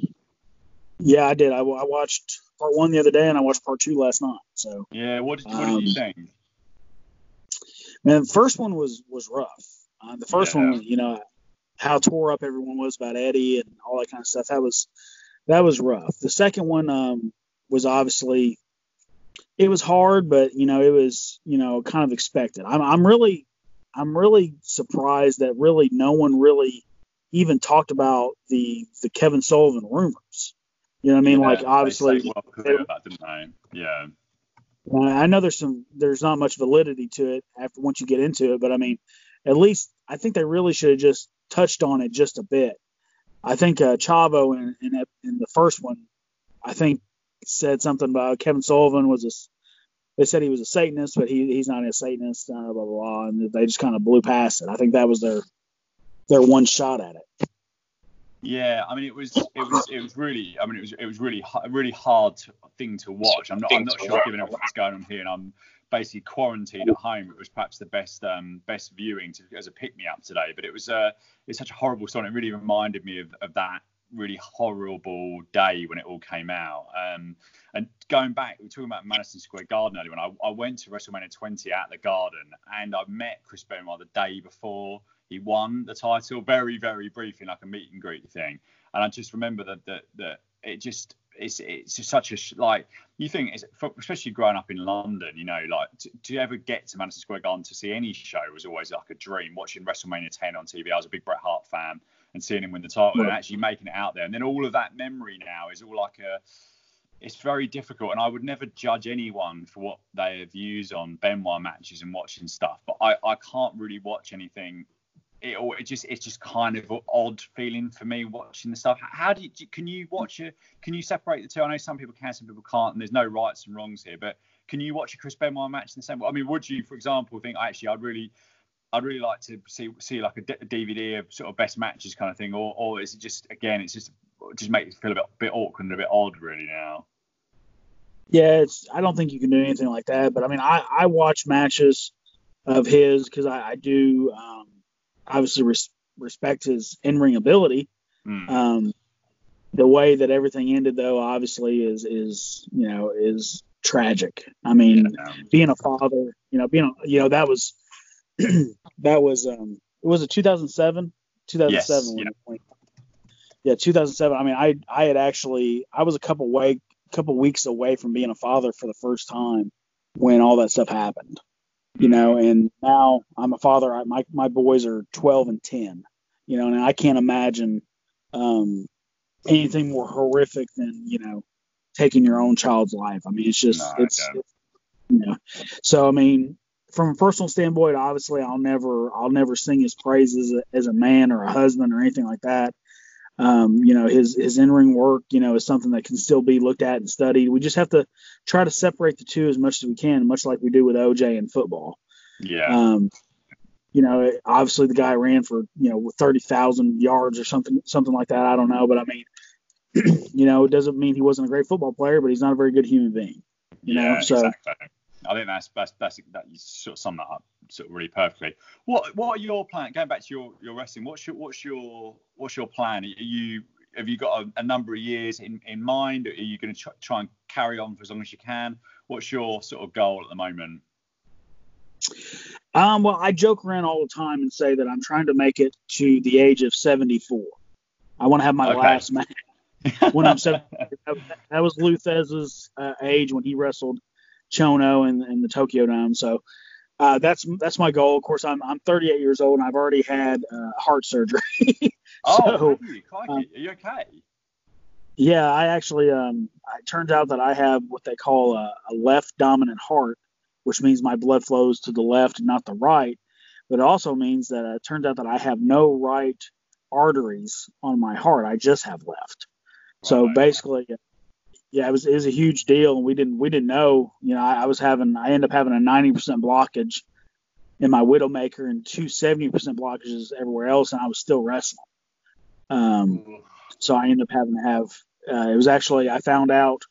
Yeah, I did. I watched part one the other day, and I watched part two last night. So yeah, what did you think? Man, the first one was rough. The first one, you know, how tore up everyone was about Eddie and all that kind of stuff. That was rough. The second one was obviously, it was hard, but you know, it was, you know, kind of expected. I'm really surprised that really no one really even talked about the Kevin Sullivan rumors. You know what I mean? Yeah, like obviously, yeah. I know there's not much validity to it after once you get into it, but I mean, at least I think they really should have just touched on it just a bit. I think Chavo in the first one, I think said something about Kevin Sullivan they said he was a Satanist, but he's not a Satanist, blah blah blah, and they just kind of blew past it. I think that was their one shot at it. Yeah, I mean, it was really, I mean, it was really, really hard thing to watch. I'm not sure, given everything that's going on here, and I'm basically quarantined at home. It was perhaps the best viewing as a pick me up today. But it was it's such a horrible story. It really reminded me of that really horrible day when it all came out. And going back, we were talking about Madison Square Garden earlier. When I went to WrestleMania 20 at the Garden, and I met Chris Benoit the day before. He won the title very, very briefly, like a meet and greet thing. And I just remember that it just it's such a you think, it's, especially growing up in London, you know, like to ever get to Madison Square Garden to see any show was always like a dream. Watching WrestleMania 10 on TV, I was a big Bret Hart fan, and seeing him win the title and actually making it out there. And then all of that memory now is all like a, it's very difficult. And I would never judge anyone for what their views on Benoit matches and watching stuff, but I can't really watch anything. It's just kind of an odd feeling for me watching the stuff. How do you, can you separate the two? I know some people can, some people can't, and there's no rights and wrongs here, but can you watch a Chris Benoit match in the same way? I mean, would you, for example, think, actually, I'd really like to see like a DVD of sort of best matches kind of thing, or is it just, again, it just makes it feel a bit awkward and a bit odd really now? Yeah, I don't think you can do anything like that, but I mean, I watch matches of his because I do, obviously respect his in-ring ability. The way that everything ended, though, obviously is tragic. I mean, being a father, that was it was a 2007. Yes, yeah, 2007. I mean, I was a couple weeks away from being a father for the first time when all that stuff happened. You know, and now I'm a father. My boys are 12 and 10, you know, and I can't imagine anything more horrific than, you know, taking your own child's life. I mean, so, I mean, from a personal standpoint, obviously I'll never sing his praises as a man or a husband or anything like that. You know, his in-ring work, you know, is something that can still be looked at and studied. We just have to try to separate the two as much as we can, much like we do with OJ and football. Yeah. You know, obviously the guy ran for, you know, 30,000 yards or something like that. I don't know. But I mean, you know, it doesn't mean he wasn't a great football player, but he's not a very good human being. You know, so. Exactly. I think that's you sort of sum that up sort of really perfectly. What are your plans? Going back to your wrestling, what's your plan? Have you got a number of years in mind? Are you going to try and carry on for as long as you can? What's your sort of goal at the moment? Well, I joke around all the time and say that I'm trying to make it to the age of 74. I want to have my last match when I'm 74. That was Lou Thes's age when he wrestled Chono and the Tokyo Dome. So that's my goal. Of course, I'm 38 years old, and I've already had heart surgery. Are you okay? Yeah, I actually it turns out that I have what they call a left dominant heart, which means my blood flows to the left and not the right. But it also means that it turns out that I have no right arteries on my heart. I just have left. Right. So basically. Yeah, it was a huge deal, and we didn't know. You know, I ended up having a 90% blockage in my Widowmaker and two 70% blockages everywhere else, and I was still wrestling. So I ended up having to have. It was actually I found out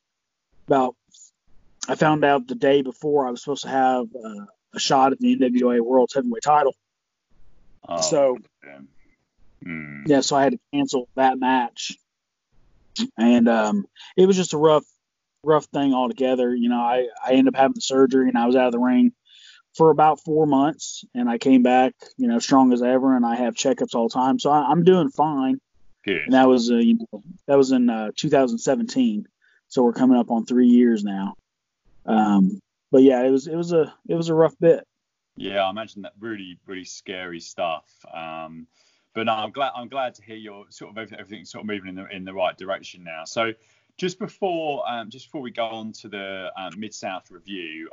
the day before I was supposed to have a shot at the NWA World Heavyweight Title. So I had to cancel that match. And it was just a rough thing altogether. You know, I ended up having the surgery, and I was out of the ring for about 4 months, and I came back, you know, strong as ever, and I have checkups all the time. So I'm doing fine. Good. And that was in 2017. So we're coming up on 3 years now. But yeah, it was a rough bit. Yeah, I imagine that really, really scary stuff. But no, I'm glad to hear your sort of everything sort of moving in the right direction now. So just before we go on to the Mid-South review,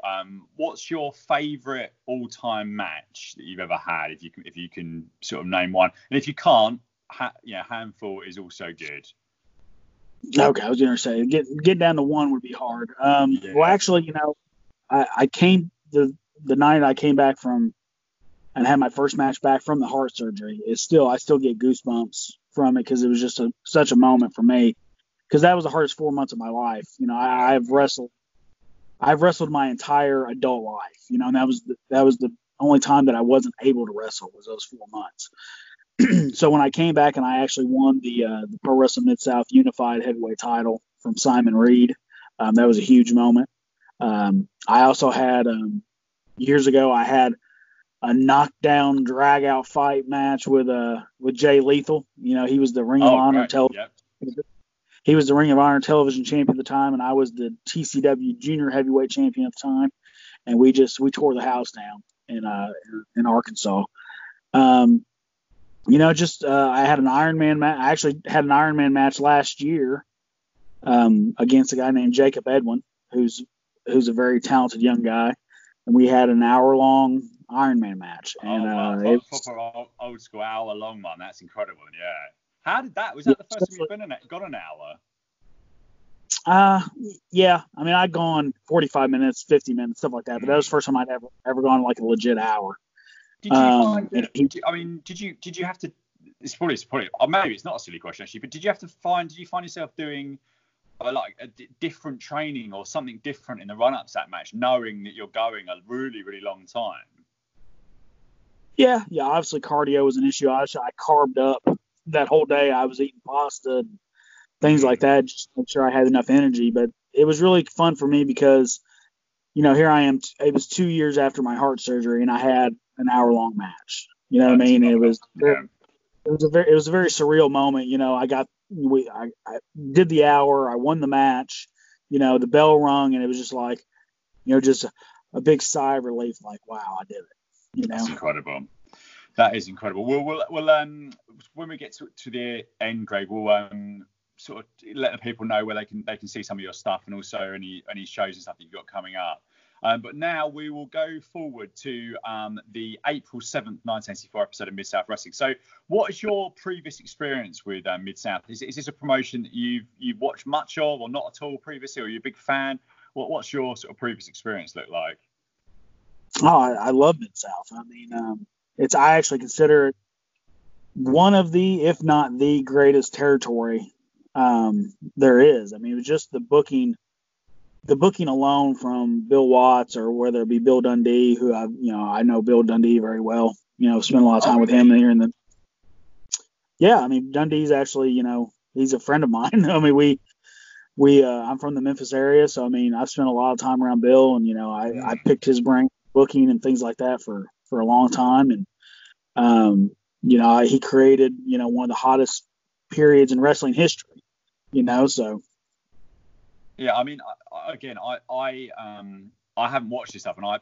what's your favourite all-time match that you've ever had? If you can sort of name one, and if you can't, handful is also good. Okay, I was going to say get down to one would be hard. Well, actually, you know, I came the night I came back from. And had my first match back from the heart surgery. I still get goosebumps from it because it was just such a moment for me. Because that was the hardest 4 months of my life. You know, I've wrestled my entire adult life. You know, and that was the only time that I wasn't able to wrestle was those 4 months. So when I came back and I actually won the Pro Wrestling Mid-South Unified Heavyweight Title from Simon Reed, that was a huge moment. I also had years ago I had a knockdown, drag-out fight match with Jay Lethal. You know, he was the Ring of Honor. Yep. He was the Ring of Honor television champion at the time, and I was the TCW junior heavyweight champion at the time. And we tore the house down in Arkansas. I had an Iron Man match. I actually had an Iron Man match last year against a guy named Jacob Edwin, who's a very talented young guy. And we had an hour-long Iron Man match. Old school hour-long one. That's incredible, yeah. How did that? Was that the first time you've got an hour? Yeah. I mean, I'd gone 45 minutes, 50 minutes, stuff like that. But that was the first time I'd ever gone like a legit hour. Did you find that, I mean, did you have to? It's probably maybe it's not a silly question actually, but did you find yourself doing like a different training or something different in the run-up to that match, knowing that you're going a really, really long time? Yeah. Obviously, cardio was an issue. I carved up that whole day. I was eating pasta and things like that, just to make sure I had enough energy. But it was really fun for me because, here I am. It was 2 years after my heart surgery, and I had an hour-long match. You know what I mean? It was a very surreal moment. I did the hour. I won the match. The bell rung, and it was just like, just a big sigh of relief. Like, wow, I did it. That's incredible. That is incredible. We'll when we get to the end, Greg, we'll sort of let the people know where they can see some of your stuff and also any shows and stuff that you've got coming up. But now we will go forward to the April 7th, 1984 episode of Mid-South Wrestling. So what is your previous experience with Mid-South? Is this a promotion that you've watched much of or not at all previously? Or are you a big fan? What's your sort of previous experience look like? Oh, I love Mid-South. I mean, I actually consider it one of the, if not the greatest territory there is. I mean, it was just the booking. The booking alone from Bill Watts, or whether it be Bill Dundee, who I know Bill Dundee very well, spent a lot of time with him here. Dundee's actually, he's a friend of mine. I mean, I'm from the Memphis area. So, I mean, I've spent a lot of time around Bill and, I picked his brain booking and things like that for a long time. And, he created, one of the hottest periods in wrestling history, so. Yeah, I mean, again, I haven't watched this stuff, and I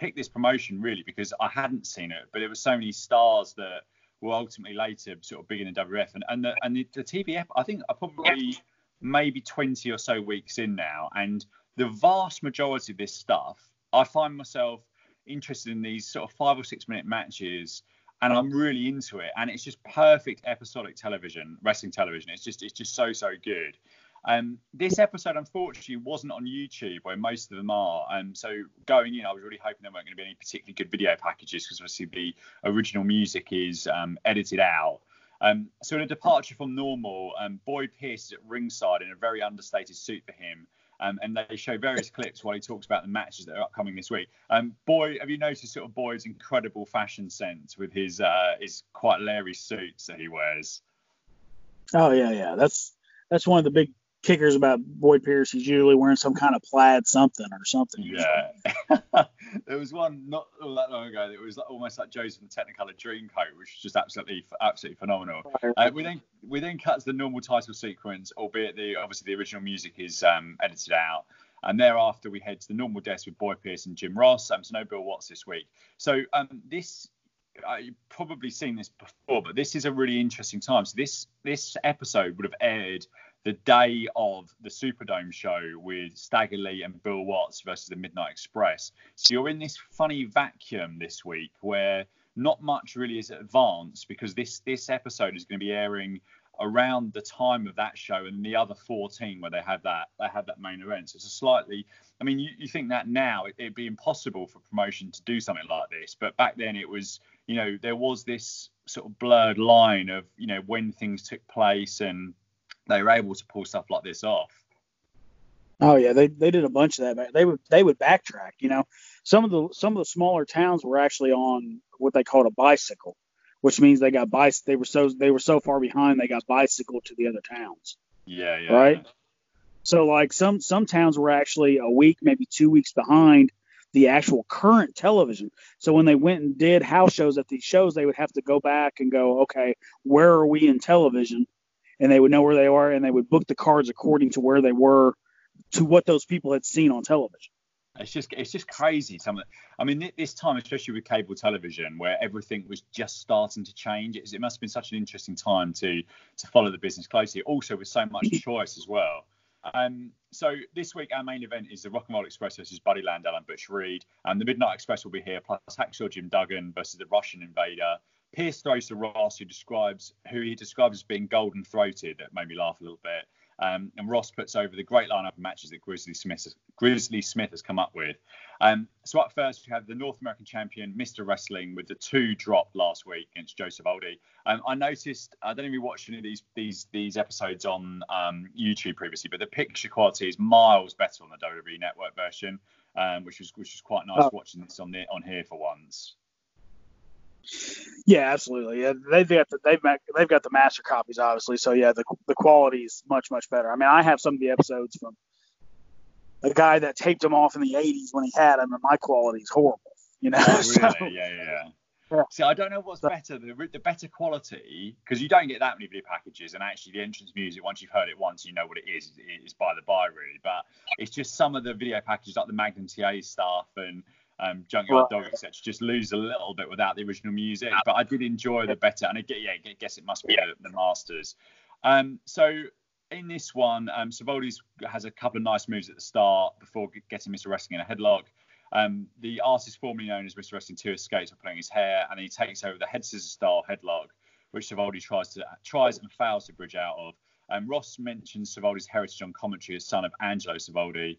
picked this promotion really because I hadn't seen it, but there were so many stars that were ultimately later sort of big in the WWF, and the TBF. I think are probably maybe 20 or so weeks in now, and the vast majority of this stuff, I find myself interested in these sort of 5 or 6 minute matches. And I'm really into it, and it's just perfect episodic television, wrestling television. It's just so good. This episode, unfortunately, wasn't on YouTube where most of them are. So going in, I was really hoping there weren't going to be any particularly good video packages because obviously the original music is edited out. So in a departure from normal, Boyd Pierce is at ringside in a very understated suit for him. And they show various clips while he talks about the matches that are upcoming this week. Boyd, have you noticed sort of Boyd's incredible fashion sense with his quite hilarious suits that he wears? Oh, yeah. That's one of the big kickers about Boyd Pierce. He's usually wearing some kind of plaid something. Yeah. There was one not all that long ago that was almost like Joe's from the Technicolor Dreamcoat, which was just absolutely phenomenal. We then cut to the normal title sequence, albeit obviously the original music is edited out. And thereafter we head to the normal desk with Boyd Pierce and Jim Ross. So no Bill Watts this week. So this, you've probably seen this before, but this is a really interesting time. So this episode would have aired the day of the Superdome show with Stagger Lee and Bill Watts versus the Midnight Express. So you're in this funny vacuum this week where not much really is advanced because this episode is going to be airing around the time of that show and the other 14 where they have that main event. So it's a slightly, I mean, you think that now it'd be impossible for promotion to do something like this, but back then it was, there was this sort of blurred line of, when things took place and they were able to pull stuff like this off. Oh yeah, they did a bunch of that. They would backtrack. Some of the smaller towns were actually on what they called a bicycle, which means they were so far behind they got bicycled to the other towns. Yeah. Right. So like some towns were actually a week, maybe 2 weeks behind the actual current television. So when they went and did house shows at these shows, they would have to go back and go, okay, where are we in television? and they would know where they were, and they would book the cards according to where they were, to what those people had seen on television. It's just crazy. I mean, this time, especially with cable television, where everything was just starting to change, it must have been such an interesting time to follow the business closely. Also, with so much choice as well. So this week, our main event is the Rock and Roll Express versus Buddy Landel and Butch Reed. And the Midnight Express will be here, plus Hacksaw Jim Duggan versus the Russian Invader. Pierce throws to Ross, who he describes as being golden-throated. That made me laugh a little bit. And Ross puts over the great lineup of matches that Grizzly Smith has come up with. So up first, we have the North American champion, Mr. Wrestling, with the 2-drop last week against Joseph Savoldi. I noticed, I don't even watch any of these episodes on YouTube previously, but the picture quality is miles better on the WWE Network version, which was quite nice watching this on here for once. Yeah, absolutely. Yeah, they've got the master copies, obviously. So yeah, the quality is much, much better. I mean, I have some of the episodes from a guy that taped them off in the 80s when he had them, and my quality is horrible. You know? Oh, really? So, yeah. See, I don't know what's better, the better quality, because you don't get that many video packages, and actually the entrance music, once you've heard it once, you know what it is. It's by the by, really. But it's just some of the video packages, like the Magnum TA stuff and Junkyard Dog, etc., just lose a little bit without the original music, but I did enjoy the better, and I guess it must be the masters. So in this one, Savoldi's has a couple of nice moves at the start before getting Mr. Wrestling in a headlock. The artist formerly known as Mr. Wrestling II escapes by pulling his hair, and he takes over the head scissors style headlock, which Savoldi tries and fails to bridge out of. Ross mentions Savoldi's heritage on commentary as son of Angelo Savoldi.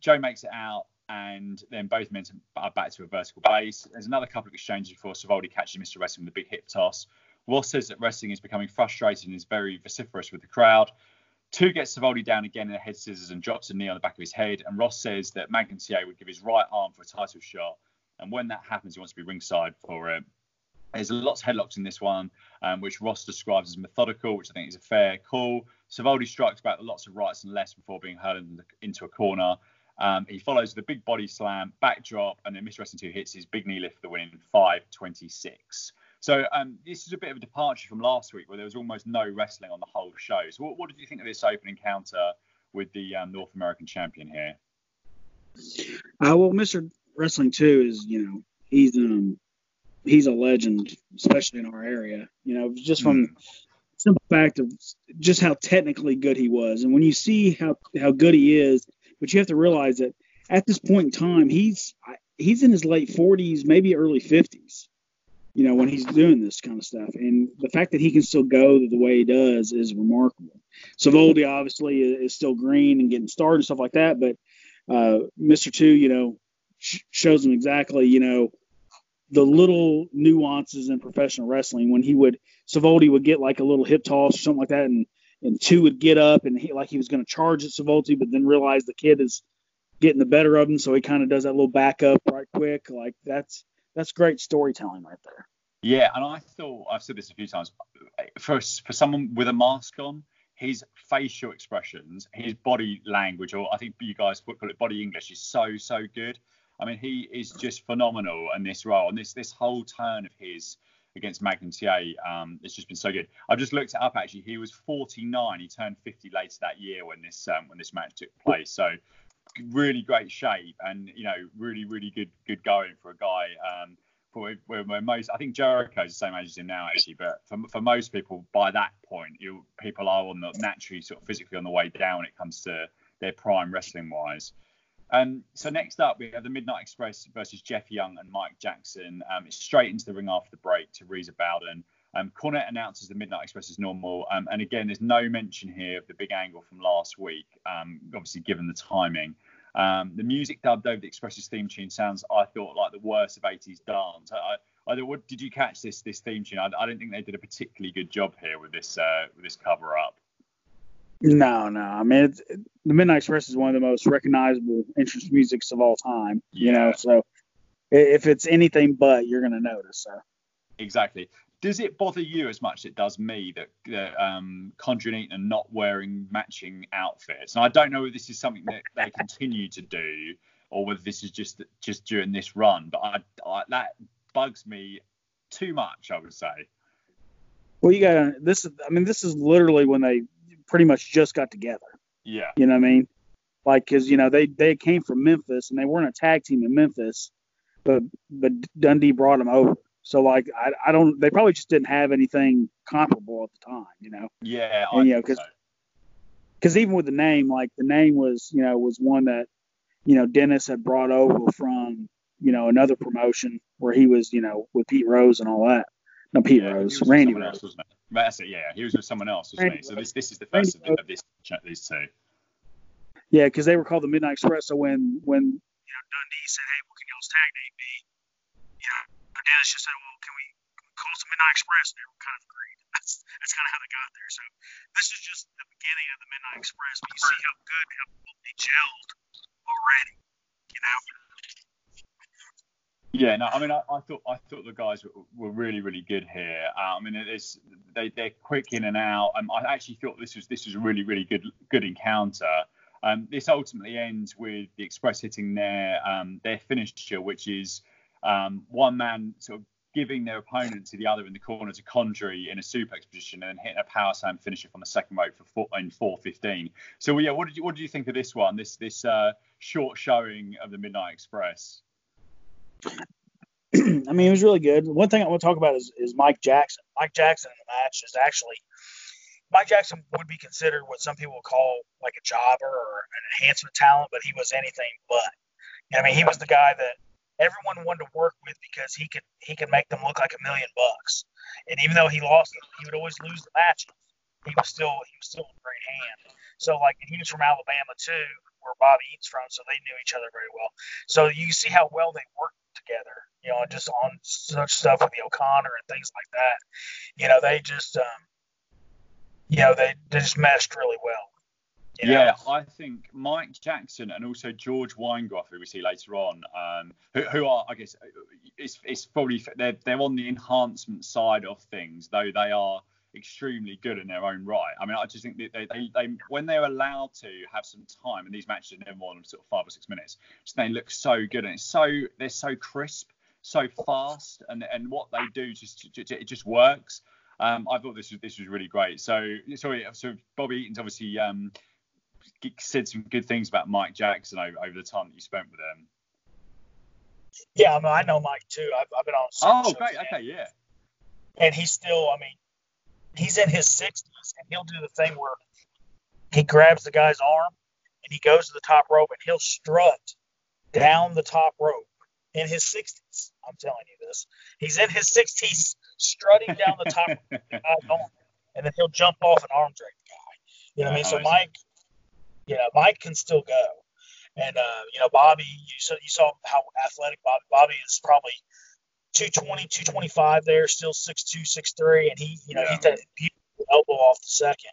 Joe makes it out, and then both men are back to a vertical base. There's another couple of exchanges before Savoldi catches Mr. Wrestling with a big hip toss. Ross says that Wrestling is becoming frustrated and is very vociferous with the crowd. Two gets Savoldi down again in a head scissors and drops a knee on the back of his head. And Ross says that Magnum TA would give his right arm for a title shot, and when that happens, he wants to be ringside for it. There's lots of headlocks in this one, which Ross describes as methodical, which I think is a fair call. Savoldi strikes back with lots of rights and lefts before being hurled into a corner. He follows the big body slam, backdrop, and then Mr. Wrestling 2 hits his big knee lift for the win in 5:26. So this is a bit of a departure from last week, where there was almost no wrestling on the whole show. So what did you think of this open encounter with the North American champion here? Well, Mr. Wrestling 2 is, he's a legend, especially in our area. Just from simple fact of just how technically good he was, and when you see how good he is. But you have to realize that at this point in time, he's in his late 40s, maybe early 50s, when he's doing this kind of stuff. And the fact that he can still go the way he does is remarkable. Savoldi, obviously, is still green and getting started and stuff like that. But Mr. 2, shows him exactly, the little nuances in professional wrestling. When Savoldi would get like a little hip toss or something like that, and Two would get up and he was going to charge at Savoldi, but then realize the kid is getting the better of him, so he kind of does that little back up right quick. Like that's great storytelling right there. Yeah, and I thought, I've said this a few times, for someone with a mask on, his facial expressions, his body language, or I think you guys would call it body English, is so good. I mean, he is just phenomenal in this role, and this whole turn of his against Magnum TA, it's just been so good. I've just looked it up, actually. He was 49. He turned 50 later that year when this match took place. So really great shape, and really, really good going for a guy. For most, I think Jericho's the same age as him now, actually. But for most people, by that point, people are on the naturally sort of physically on the way down when it comes to their prime wrestling wise. So next up, we have the Midnight Express versus Jeff Young and Mike Jackson. It's straight into the ring after the break to Reza Bowden. Cornette announces the Midnight Express is normal. And again, there's no mention here of the big angle from last week, obviously given the timing. The music dubbed over the Express's theme tune sounds, I thought, like the worst of 80s dance. Did you catch this theme tune? I don't think they did a particularly good job here with this cover-up. No. I mean, the Midnight Express is one of the most recognizable entrance musics of all time. So if it's anything but, you're going to notice. So. Exactly. Does it bother you as much as it does me that Condren Eaton are not wearing matching outfits? And I don't know if this is something that they continue to do or whether this is just during this run, but that bugs me too much, I would say. Well, you got this. I mean, this is literally when they pretty much just got together. Yeah. You know what I mean? Like, because, you know, they came from Memphis and they weren't a tag team in Memphis, but Dundee brought them over. So, like, I don't, they probably just didn't have anything comparable at the time, you know? Yeah. And, you know, because even with the name, like, the name was, you know, was one that, you know, Dennis had brought over from, you know, another promotion where he was, you know, with Pete Rose and all that. No, Pete Rose, Randy Rose. That's it, yeah. He was with someone else, wasn't he? So this is the first of these two. Yeah, because they were called the Midnight Express. So when you know, Dundee said, "Hey, what can y'all's tag name be?" You know, Dennis just said, "Well, can we call it the Midnight Express?" And they were kind of agreed. That's kind of how they got there. So this is just the beginning of the Midnight Express. But you see how good, how well they gelled already, you know. Yeah, no, I mean, I thought the guys were really, really good here. I mean, they're quick in and out. I actually thought this was a really, really good encounter. This ultimately ends with the Express hitting their finisher, which is one man sort of giving their opponent to the other in the corner to Condry in a suplex position and hitting a power slam finisher from the second rope in 4:15. So yeah, what did you think of this one? This short showing of the Midnight Express. I mean, it was really good. One thing I want to talk about is Mike Jackson. Mike Jackson in the match is actually Mike Jackson would be considered what some people would call like a jobber or an enhancement talent, but he was anything but. I mean, he was the guy that everyone wanted to work with because he could make them look like $1 million. And even though he lost, he would always lose the matches. He was still a great hand. So like, and he was from Alabama too, where Bobby Eaton's from, so they knew each other very well. So you see how well they worked together, you know, just on such stuff with the O'Connor and things like that. You know, they just, you know, they just meshed really well. You know? Yeah, I think Mike Jackson and also George Weingroff, who we see later on, who are, I guess, it's probably they're on the enhancement side of things, though they are extremely good in their own right. I mean, I just think that they when they're allowed to have some time, and these matches are never more than sort of 5 or 6 minutes, so they look so good, and it's so, they're so crisp, so fast, and what they do just works. I thought this was really great. So Bobby Eaton's obviously said some good things about Mike Jackson over the time that you spent with him. Yeah, I mean, I know Mike too. I've been on. Oh, great. Okay, yeah. And he's still, I mean, he's in his 60s, and he'll do the thing where he grabs the guy's arm and he goes to the top rope and he'll strut down the top rope in his 60s. I'm telling you this. He's in his 60s strutting down the top rope with the guy's arm, and then he'll jump off and arm drag the guy. You know what I mean? So Mike, you know, Mike can still go. And, you know, Bobby, you saw how athletic Bobby is, probably 220, 225 there, still 6'2", 6'3", and he, you know, he took the elbow off the second.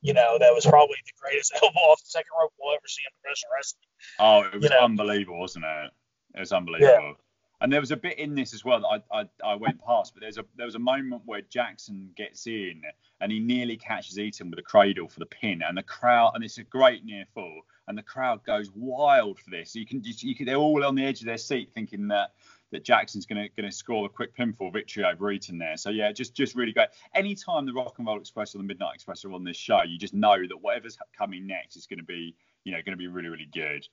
You know, that was probably the greatest elbow off the second rope we'll ever see in professional wrestling. Oh, it was unbelievable, wasn't it? It was unbelievable. Yeah. And there was a bit in this as well that I went past, but there was a moment where Jackson gets in and he nearly catches Eaton with a cradle for the pin, and the crowd, and it's a great near fall, and the crowd goes wild for this. You can they're all on the edge of their seat thinking that Jackson's going to score a quick pinfall victory over Eaton there. So, yeah, just really great. Anytime the Rock and Roll Express or the Midnight Express are on this show, you just know that whatever's coming next is going to be, you know, going to be really, really good.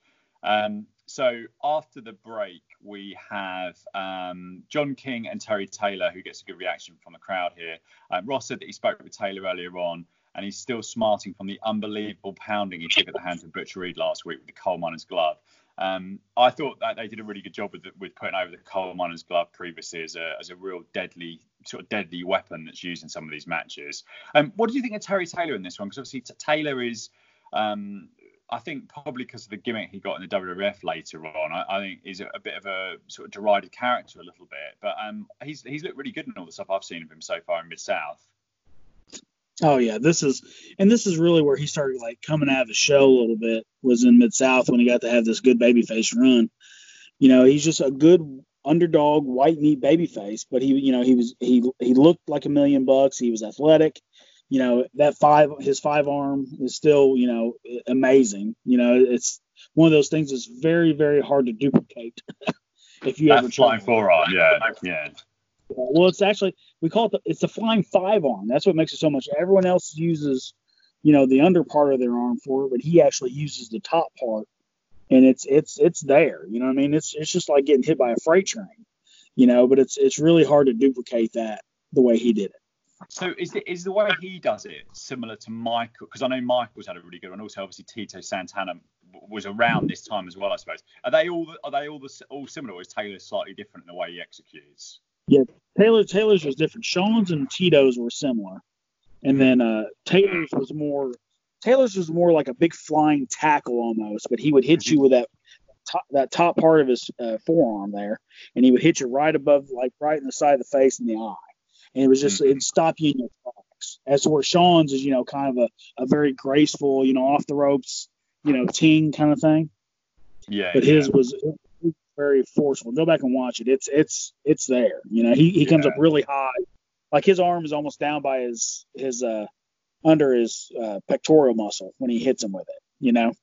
So after the break, we have John King and Terry Taylor, who gets a good reaction from the crowd here. Ross said that he spoke with Taylor earlier on, and he's still smarting from the unbelievable pounding he took at the hands of Butch Reed last week with the coal miner's glove. I thought that they did a really good job with putting over the coal miner's glove previously as a real deadly weapon that's used in some of these matches. What do you think of Terry Taylor in this one? Because obviously Taylor is, I think probably because of the gimmick he got in the WWF later on, I think is a bit of a sort of derided character a little bit. But he's looked really good in all the stuff I've seen of him so far in Mid-South. Oh yeah, this is really where he started like coming out of the show a little bit, was in Mid-South when he got to have this good babyface run. You know, he's just a good underdog white meat babyface, but he, you know, he looked like $1 million. He was athletic. You know, his five arm is still, you know, amazing. You know, it's one of those things that's very, very hard to duplicate. If you ever try. Flying forearm, yeah. Well, it's actually, we call it, it's the flying five arm. That's what makes it so much. Everyone else uses, you know, the under part of their arm for it, but he actually uses the top part, and it's there. You know what I mean? It's just like getting hit by a freight train, you know, but it's really hard to duplicate that the way he did it. So is the way he does it similar to Michael? Because I know Michael's had a really good one. Also, obviously, Tito Santana was around this time as well, I suppose. Are they all similar, or is Taylor slightly different in the way he executes? Yeah, Taylor's was different. Sean's and Tito's were similar, and then Taylor's was more like a big flying tackle almost. But he would hit you with that top part of his forearm there, and he would hit you right above, like right in the side of the face and the eye. And it was just, it'd stop you in your tracks. As to where Sean's is, you know, kind of a very graceful, you know, off the ropes, you know, ting kind of thing. Yeah. But his was very forceful. Go back and watch it. It's there. You know, he comes up really high. Like his arm is almost down by his under his pectoral muscle when he hits him with it, you know.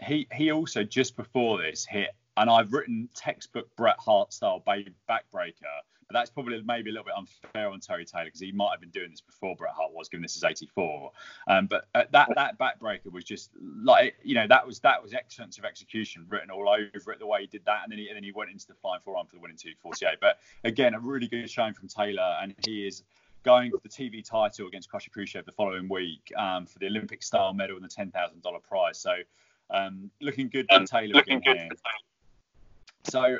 He also just before this hit, and I've written textbook Bret Hart style backbreaker. But that's probably maybe a little bit unfair on Terry Taylor because he might have been doing this before Bret Hart was, given this is 84. But that backbreaker was just like, you know, that was excellence of execution written all over it, the way he did that. And then he went into the flying forearm for the win in 248. But again, a really good showing from Taylor, and he is going for the TV title against Crusher Khrushchev the following week for the Olympic style medal and the $10,000 prize. So looking good for Taylor again here. So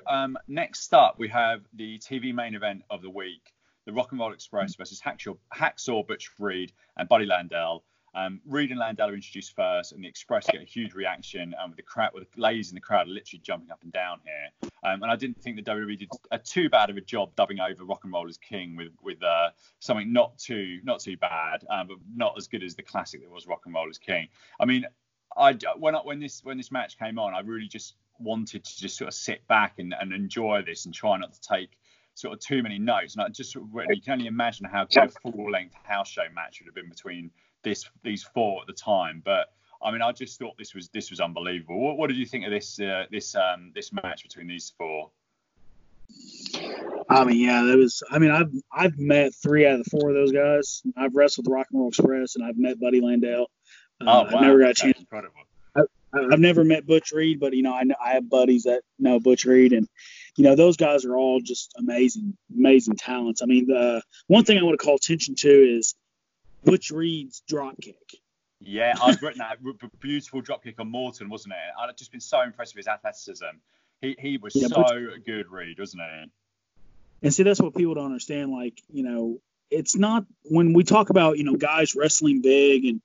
next up, we have the TV main event of the week, the Rock and Roll Express versus Hacksaw Butch Reed and Buddy Landel. Reed and Landel are introduced first, and the Express get a huge reaction with the ladies in the crowd are literally jumping up and down here. And I didn't think the WWE did too bad of a job dubbing over Rock and Roll as King with something not too bad, but not as good as the classic that was Rock and Roll as King. I mean, when this match came on, I really just wanted to just sort of sit back and enjoy this and try not to take sort of too many notes. And I just you can only imagine how good a full-length house show match would have been between these four at the time. But I mean, I just thought this was unbelievable. What did you think of this match between these four? I mean, yeah, that was. I mean, I've met three out of the four of those guys. I've wrestled the Rock and Roll Express, and I've met Buddy Landel. Oh, wow. I never got a chance. That's incredible. I've never met Butch Reed, but, you know, I have buddies that know Butch Reed. And, you know, those guys are all just amazing, amazing talents. I mean, the one thing I want to call attention to is Butch Reed's dropkick. Yeah, I've written that beautiful dropkick on Morton, wasn't it? I've just been so impressed with his athleticism. He was good, Reed, wasn't he? And see, that's what people don't understand. Like, you know, it's not when we talk about, you know, guys wrestling big and,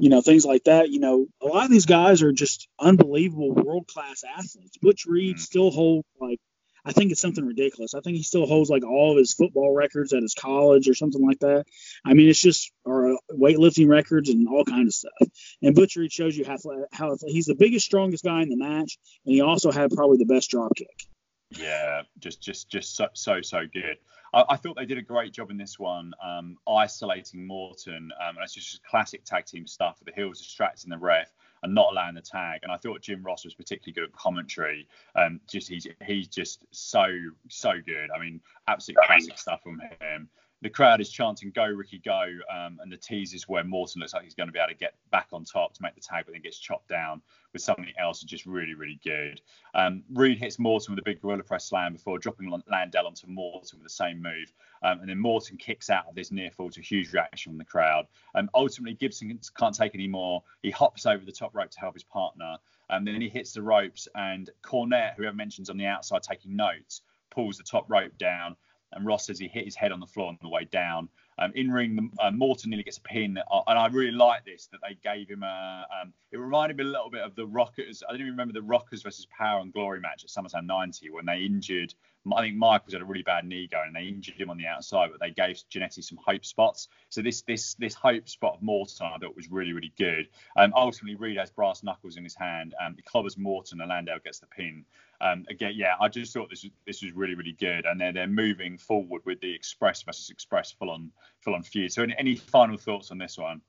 you know, things like that. You know, a lot of these guys are just unbelievable world-class athletes. Butch Reed still holds, like, I think it's something ridiculous. I think he still holds, like, all of his football records at his college or something like that. I mean, it's just our weightlifting records and all kinds of stuff. And Butch Reed shows you how he's the biggest, strongest guy in the match, and he also had probably the best drop kick. Yeah, just so good. I thought they did a great job in this one, isolating Morton. And it's just classic tag team stuff with the heels distracting the ref and not allowing the tag. And I thought Jim Ross was particularly good at commentary. He's just so good. I mean, absolute classic stuff from him. The crowd is chanting "Go Ricky Go," and the tease is where Morton looks like he's going to be able to get back on top to make the tag, but then gets chopped down with something else. Just really good. Reed hits Morton with a big gorilla press slam before dropping Landel onto Morton with the same move, and then Morton kicks out of this near fall to a huge reaction from the crowd. Ultimately, Gibson can't take any more. He hops over the top rope to help his partner, and then he hits the ropes. And Cornette, whoever mentions on the outside taking notes, pulls the top rope down. And Ross says he hit his head on the floor on the way down. In ring, Morton nearly gets a pin. And I really like this, that they gave him a... it reminded me a little bit of the Rockers. I don't even remember the Rockers versus Power and Glory match at SummerSlam 90 when they injured... I think Michaels had a really bad knee going and they injured him on the outside, but they gave Jannetty some hope spots. So this hope spot of Morton I thought was really good. Ultimately, Reed has brass knuckles in his hand. He clobbers Morton and Landel gets the pin. Again, yeah, I just thought this was really good. And they're moving forward with the Express versus Express full on feud. So any final thoughts on this one?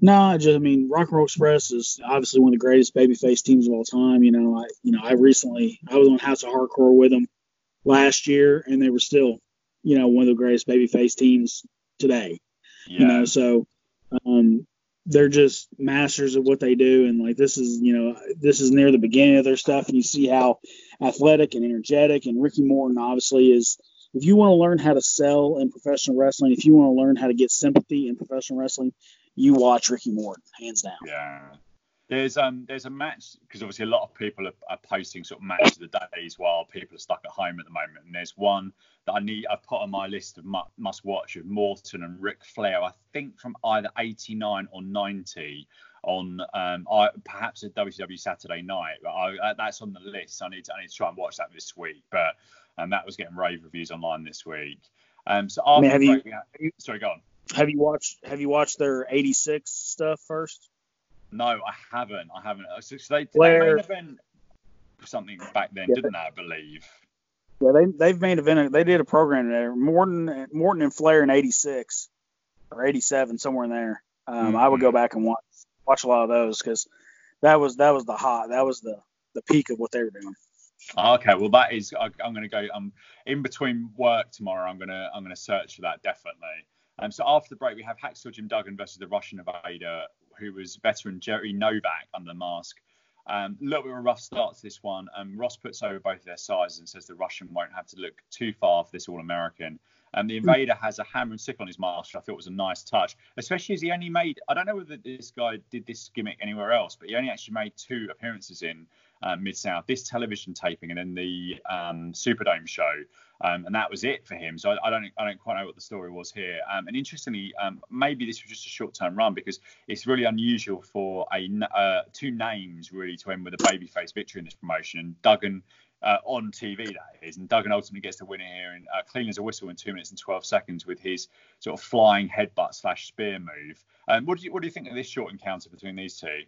No, I mean, Rock and Roll Express is obviously one of the greatest babyface teams of all time. You know, I recently was on House of Hardcore with them. last year, and they were still, you know, one of the greatest babyface teams today. Yeah. You know, so they're just masters of what they do. And like, this is, you know, this is near the beginning of their stuff. And you see how athletic and energetic, and Ricky Morton obviously is. If you want to learn how to sell in professional wrestling, if you want to learn how to get sympathy in professional wrestling, you watch Ricky Morton, hands down. Yeah. There's a match, because obviously a lot of people are posting sort of match of the days while people are stuck at home at the moment. And there's one that I've put on my list of must watch of Morton and Ric Flair, I think from either 89 or 90 on perhaps a WCW Saturday night. That's on the list. I need to try and watch that this week. But that was getting rave reviews online this week. So I mean, sorry, go on. Have you watched their 86 stuff first? No, I haven't. So they did main event something back then, didn't they? I believe. Yeah, they've made event. They did a program there. Morton and Flair in 86 or 87, somewhere in there. I would go back and watch a lot of those, because that was the hot. That was the peak of what they were doing. Okay, well that is. I'm going to go. I'm in between work tomorrow. I'm going to search for that definitely. So after the break, we have Hacksaw Jim Duggan versus the Russian Invader, who was veteran Jerry Novak under the mask. A little bit of a rough start to this one. Ross puts over both of their sides and says the Russian won't have to look too far for this All-American. The Invader has a hammer and sickle on his mask, which I thought was a nice touch, especially as he only made, I don't know whether this guy did this gimmick anywhere else, but he only actually made 2 appearances in Mid-South, this television taping and then the Superdome show. And that was it for him. So I don't quite know what the story was here. And interestingly, maybe this was just a short-term run, because it's really unusual for two names really to end with a babyface victory in this promotion. And Duggan on TV, that is. And Duggan ultimately gets the winner here, and clean as a whistle in 2 minutes and 12 seconds with his sort of flying headbutt / spear move. What do you think of this short encounter between these two?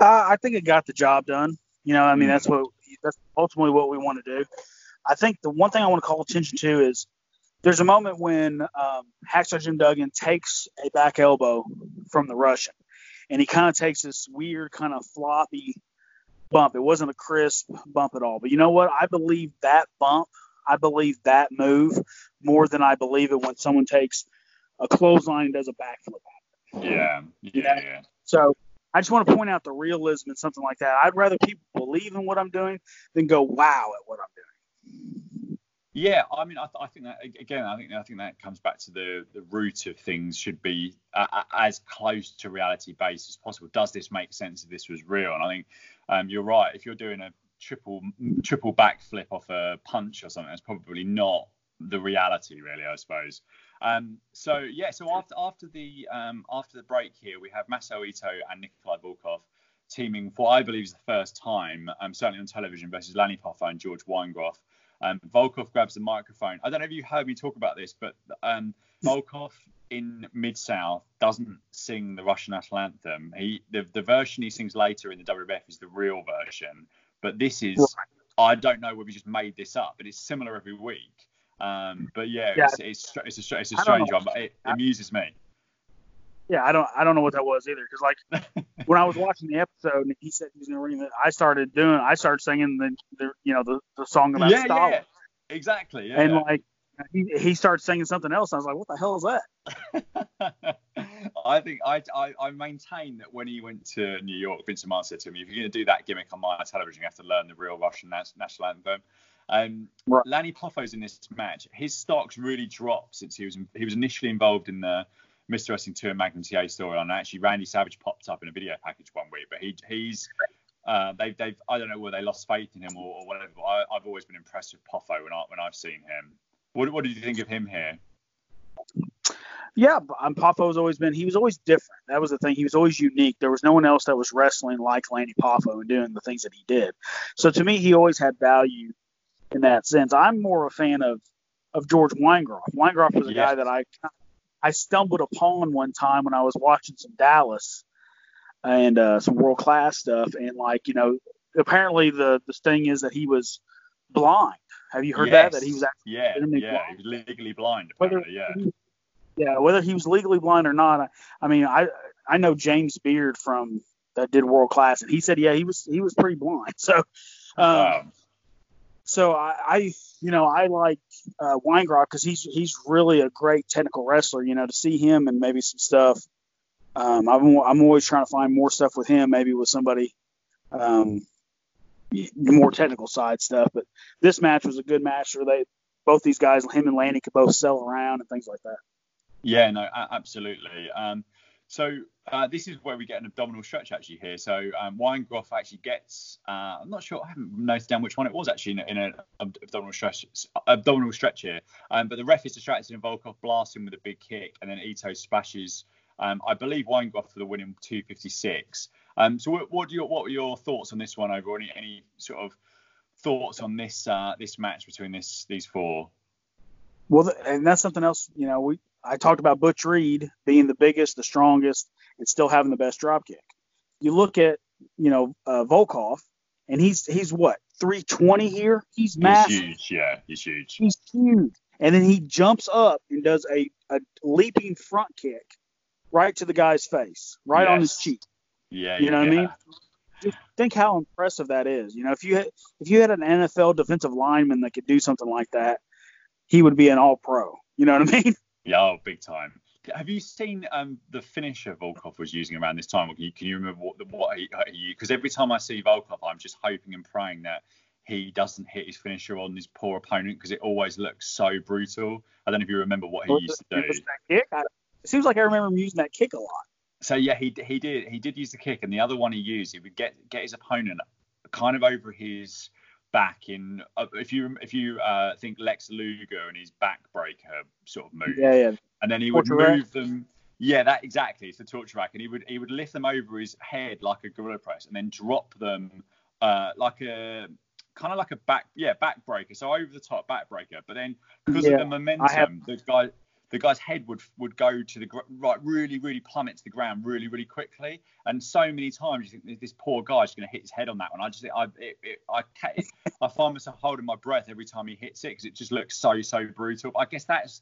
I think it got the job done. You know, I mean, that's ultimately what we want to do. I think the one thing I want to call attention to is there's a moment when Hacksaw Jim Duggan takes a back elbow from the Russian, and he kind of takes this weird kind of floppy bump. It wasn't a crisp bump at all. But you know what? I believe that bump, I believe that move more than I believe it when someone takes a clothesline and does a backflip. Yeah. So I just want to point out the realism in something like that. I'd rather people believe in what I'm doing than go wow at what I'm doing. Yeah, I mean, I think that again, I think that comes back to the root of things should be as close to reality based as possible. Does this make sense if this was real? And I think you're right. If you're doing a triple backflip off a punch or something, that's probably not the reality, really, I suppose. So after the break here, we have Masao Ito and Nikolai Volkov teaming for what I believe is the first time, certainly on television, versus Lanny Poffa and George Weingroff. Volkov grabs the microphone. I don't know if you heard me talk about this, but Volkov in Mid-South doesn't sing the Russian national anthem. The version he sings later in the WWF is the real version, but this is, I don't know whether he just made this up, but it's similar every week. But yeah. It's a strange one, but it amuses me. Yeah, I don't know what that was either, because like when I was watching the episode and he said he was going to ring it, I started singing the song about Stalin. Yeah, exactly. Yeah. And like he started singing something else, and I was like, what the hell is that? I think I maintain that when he went to New York, Vince McMahon said to me, if you're going to do that gimmick on my television, you have to learn the real Russian national anthem. Right. Lanny Poffo's in this match. His stock's really dropped since he was initially involved in the Mr. Wrestling II and Magnum TA storyline. Actually, Randy Savage popped up in a video package one week, but he's I don't know whether they lost faith in him or whatever. But I've always been impressed with Poffo when I've seen him. What did you think of him here? Yeah, Poffo's always been. He was always different. That was the thing. He was always unique. There was no one else that was wrestling like Lanny Poffo and doing the things that he did. So to me, he always had value in that sense. I'm more of a fan of George Weingroff. Weingroff was a guy that I stumbled upon one time when I was watching some Dallas and some world class stuff. And like, you know, apparently the thing is that he was blind. Have you heard that? That he was actually blind. He was legally blind. Whether he was legally blind or not. I mean, I know James Beard from that did world class, and he said, he was pretty blind. So, So I like Weingrod because he's really a great technical wrestler. You know, to see him and maybe some stuff. I'm always trying to find more stuff with him, maybe with somebody, the more technical side stuff. But this match was a good match where both these guys, him and Lanny, could both sell around and things like that. Yeah, no, absolutely. So this is where we get an abdominal stretch actually here. So Weingroff actually gets, I'm not sure, I haven't noted down which one it was actually in an abdominal stretch here. But the ref is distracted and Volkov blasts him with a big kick, and then Ito splashes, I believe, Weingroff for the winning 256. So what were your thoughts on this one overall? Any sort of thoughts on this this match between these four? Well, and that's something else. You know, I talked about Butch Reed being the biggest, the strongest, and still having the best dropkick. You look at, Volkov, and he's what, 320 here? He's massive. He's huge, yeah. He's huge. And then he jumps up and does a leaping front kick right to the guy's face, right on his cheek. Yeah, you know what I mean? Just think how impressive that is. You know, if you had an NFL defensive lineman that could do something like that, he would be an all-pro. You know what I mean? Yeah, big time. Have you seen the finisher Volkov was using around this time? Can you remember what he used? Because every time I see Volkov, I'm just hoping and praying that he doesn't hit his finisher on his poor opponent, because it always looks so brutal. I don't know if you remember what he used to do. It seems like I remember him using that kick a lot. So, yeah, he did use the kick. And the other one he used, he would get his opponent kind of over his back in, if you think Lex Luger and his backbreaker sort of move. Yeah, yeah. And then he would move them. Yeah, that exactly. It's the torture rack. And he would lift them over his head like a gorilla press and then drop them like a backbreaker. So over the top backbreaker. But then because of the momentum, the guy's head would go to the really, really plummet to the ground really, really quickly. And so many times you think this poor guy's going to hit his head on that one. I find myself holding my breath every time he hits it because it just looks so brutal. I guess that's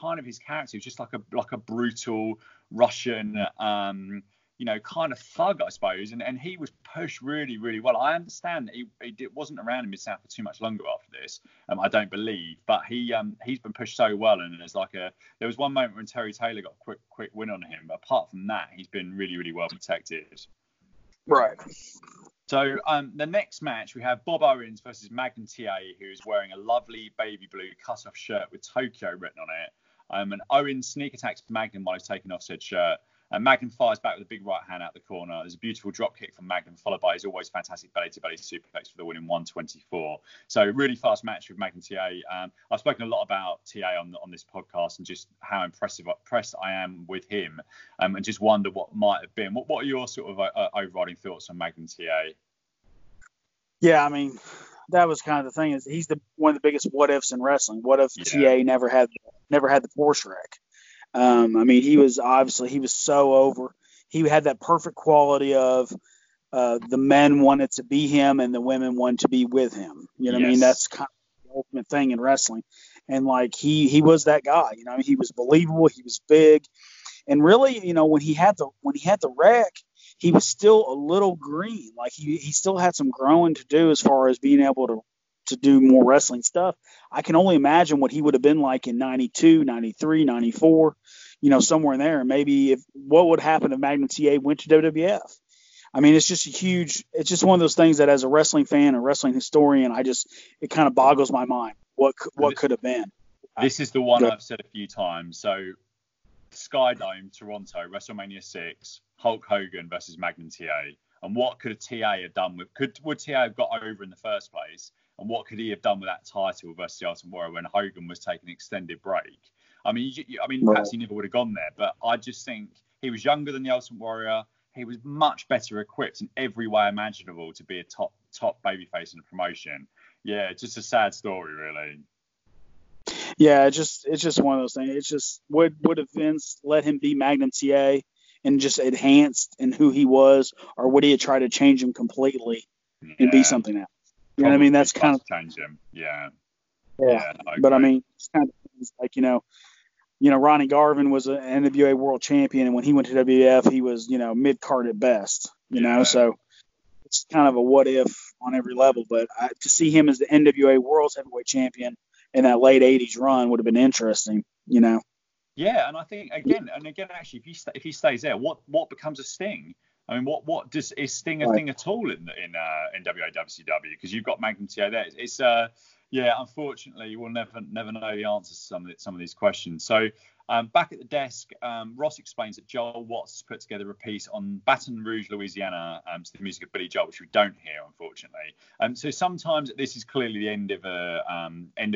kind of his character. It's just like a brutal Russian, kind of thug, I suppose. And he was pushed really, really well. I understand that it wasn't around in Mid-South for too much longer after this. I don't believe, but he's been pushed so well, and there was one moment when Terry Taylor got a quick win on him, but apart from that, he's been really, really well protected. Right. So the next match we have Bob Owens versus Magnum TA, who is wearing a lovely baby blue cut-off shirt with Tokyo written on it. And Owens sneak attacks Magnum while he's taking off said shirt. And Magnum fires back with a big right hand out the corner. There's a beautiful drop kick from Magnum, followed by his always fantastic belly-to-belly superplex for the win in 124. So really fast match with Magnum TA. I've spoken a lot about TA on this podcast and just how impressed I am with him, and just wonder what might have been. What are your sort of overriding thoughts on Magnum TA? Yeah, I mean, that was kind of the thing. Is he's one of the biggest what-ifs in wrestling. What if TA never had the Porsche wreck? I mean, he was so over. He had that perfect quality of the men wanted to be him and the women wanted to be with him. You know what I mean? That's kind of the ultimate thing in wrestling. And like he was that guy. You know, he was believable. He was big, and really, when he had the wreck, he was still a little green. Like he still had some growing to do as far as being able to do more wrestling stuff. I can only imagine what he would have been like in 92, 93, 94, somewhere in there. And maybe what would happen if Magnum TA went to WWF? I mean, it's just one of those things that as a wrestling fan, a wrestling historian, it kind of boggles my mind. What could have been? This is the one I've said a few times. So Skydome, Toronto, WrestleMania 6, Hulk Hogan versus Magnum TA. And what could a TA have done with, would TA have got over in the first place? And what could he have done with that title versus the Ultimate Warrior when Hogan was taking an extended break? I mean, perhaps he never would have gone there, but I just think he was younger than the Ultimate Warrior. He was much better equipped in every way imaginable to be a top babyface in the promotion. Yeah, it's just a sad story, really. Yeah, it's just one of those things. It's just would have Vince let him be Magnum TA and just enhanced in who he was, or would he have tried to change him completely and be something else? You know what I mean? That's kind of change him. Yeah. Yeah. Okay. But I mean, it's kind of things like, Ronnie Garvin was an NWA world champion. And when he went to WWF, he was, mid card at best, So it's kind of a what if on every level. But to see him as the NWA World's Heavyweight Champion in that late 80s run would have been interesting, you know? Yeah, and I think, again, actually, if he stays there, what becomes of Sting? I mean, is Sting a thing at all in NWA WCW? Because you've got Magnum TA there. It's yeah, unfortunately, we'll never know the answers to some of these questions. So back at the desk, Ross explains that Joel Watts put together a piece on Baton Rouge, Louisiana, to the music of Billy Joel, which we don't hear, unfortunately. So sometimes this is clearly the end of a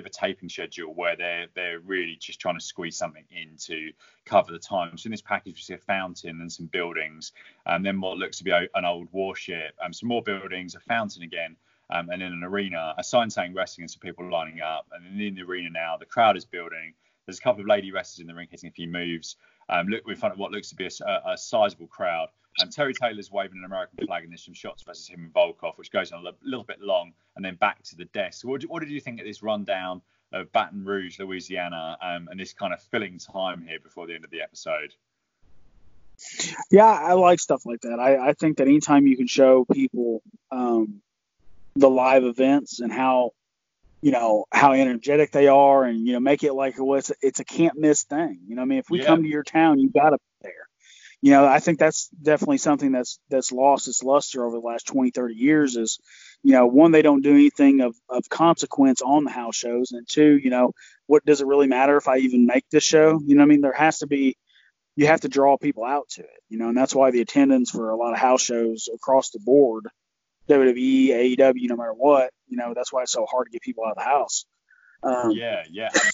taping schedule where they're really just trying to squeeze something in to cover the time. So in this package, we see a fountain and some buildings, and then what looks to be an old warship, some more buildings, a fountain again. And in an arena, a sign saying wrestling and some people lining up. And in the arena now, the crowd is building. There's a couple of lady wrestlers in the ring hitting a few moves. Look, we're in front of what looks to be a sizable crowd. And Terry Taylor's waving an American flag, and there's some shots versus him and Volkov, which goes on a little bit long, and then back to the desk. So what did you think of this rundown of Baton Rouge, Louisiana, and this kind of filling time here before the end of the episode? Yeah, I like stuff like that. I think that anytime you can show people the live events and how energetic they are, and make it like it's a can't miss thing. If we come to your town, you gotta be there. I think that's definitely something that's lost its luster over the last 20-30 years is, one, they don't do anything of consequence on the house shows, and two, what does it really matter if I even make this show? There has to be, you have to draw people out to it, and that's why the attendance for a lot of house shows across the board, WWE, AEW, no matter what, that's why it's so hard to get people out of the house. Yeah.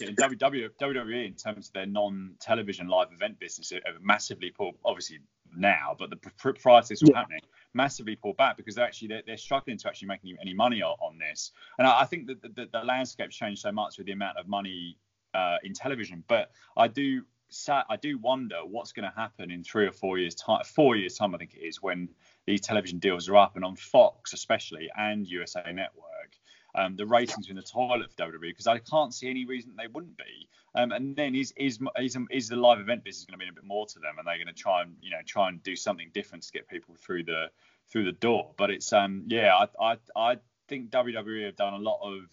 And WWE, in terms of their non-television live event business, have massively pulled, obviously now, but prior to this all happening, massively pulled back because they're struggling to actually make any money on this. And I think that the landscape's changed so much with the amount of money in television, but I do wonder what's going to happen in 3 or 4 years' time. 4 years' time, I think it is, when these television deals are up, and on Fox especially and USA Network, the ratings are in the toilet for WWE, because I can't see any reason they wouldn't be. And then is the live event business going to mean a bit more to them, and they're going to try and do something different to get people through the door? But it's I think WWE have done a lot of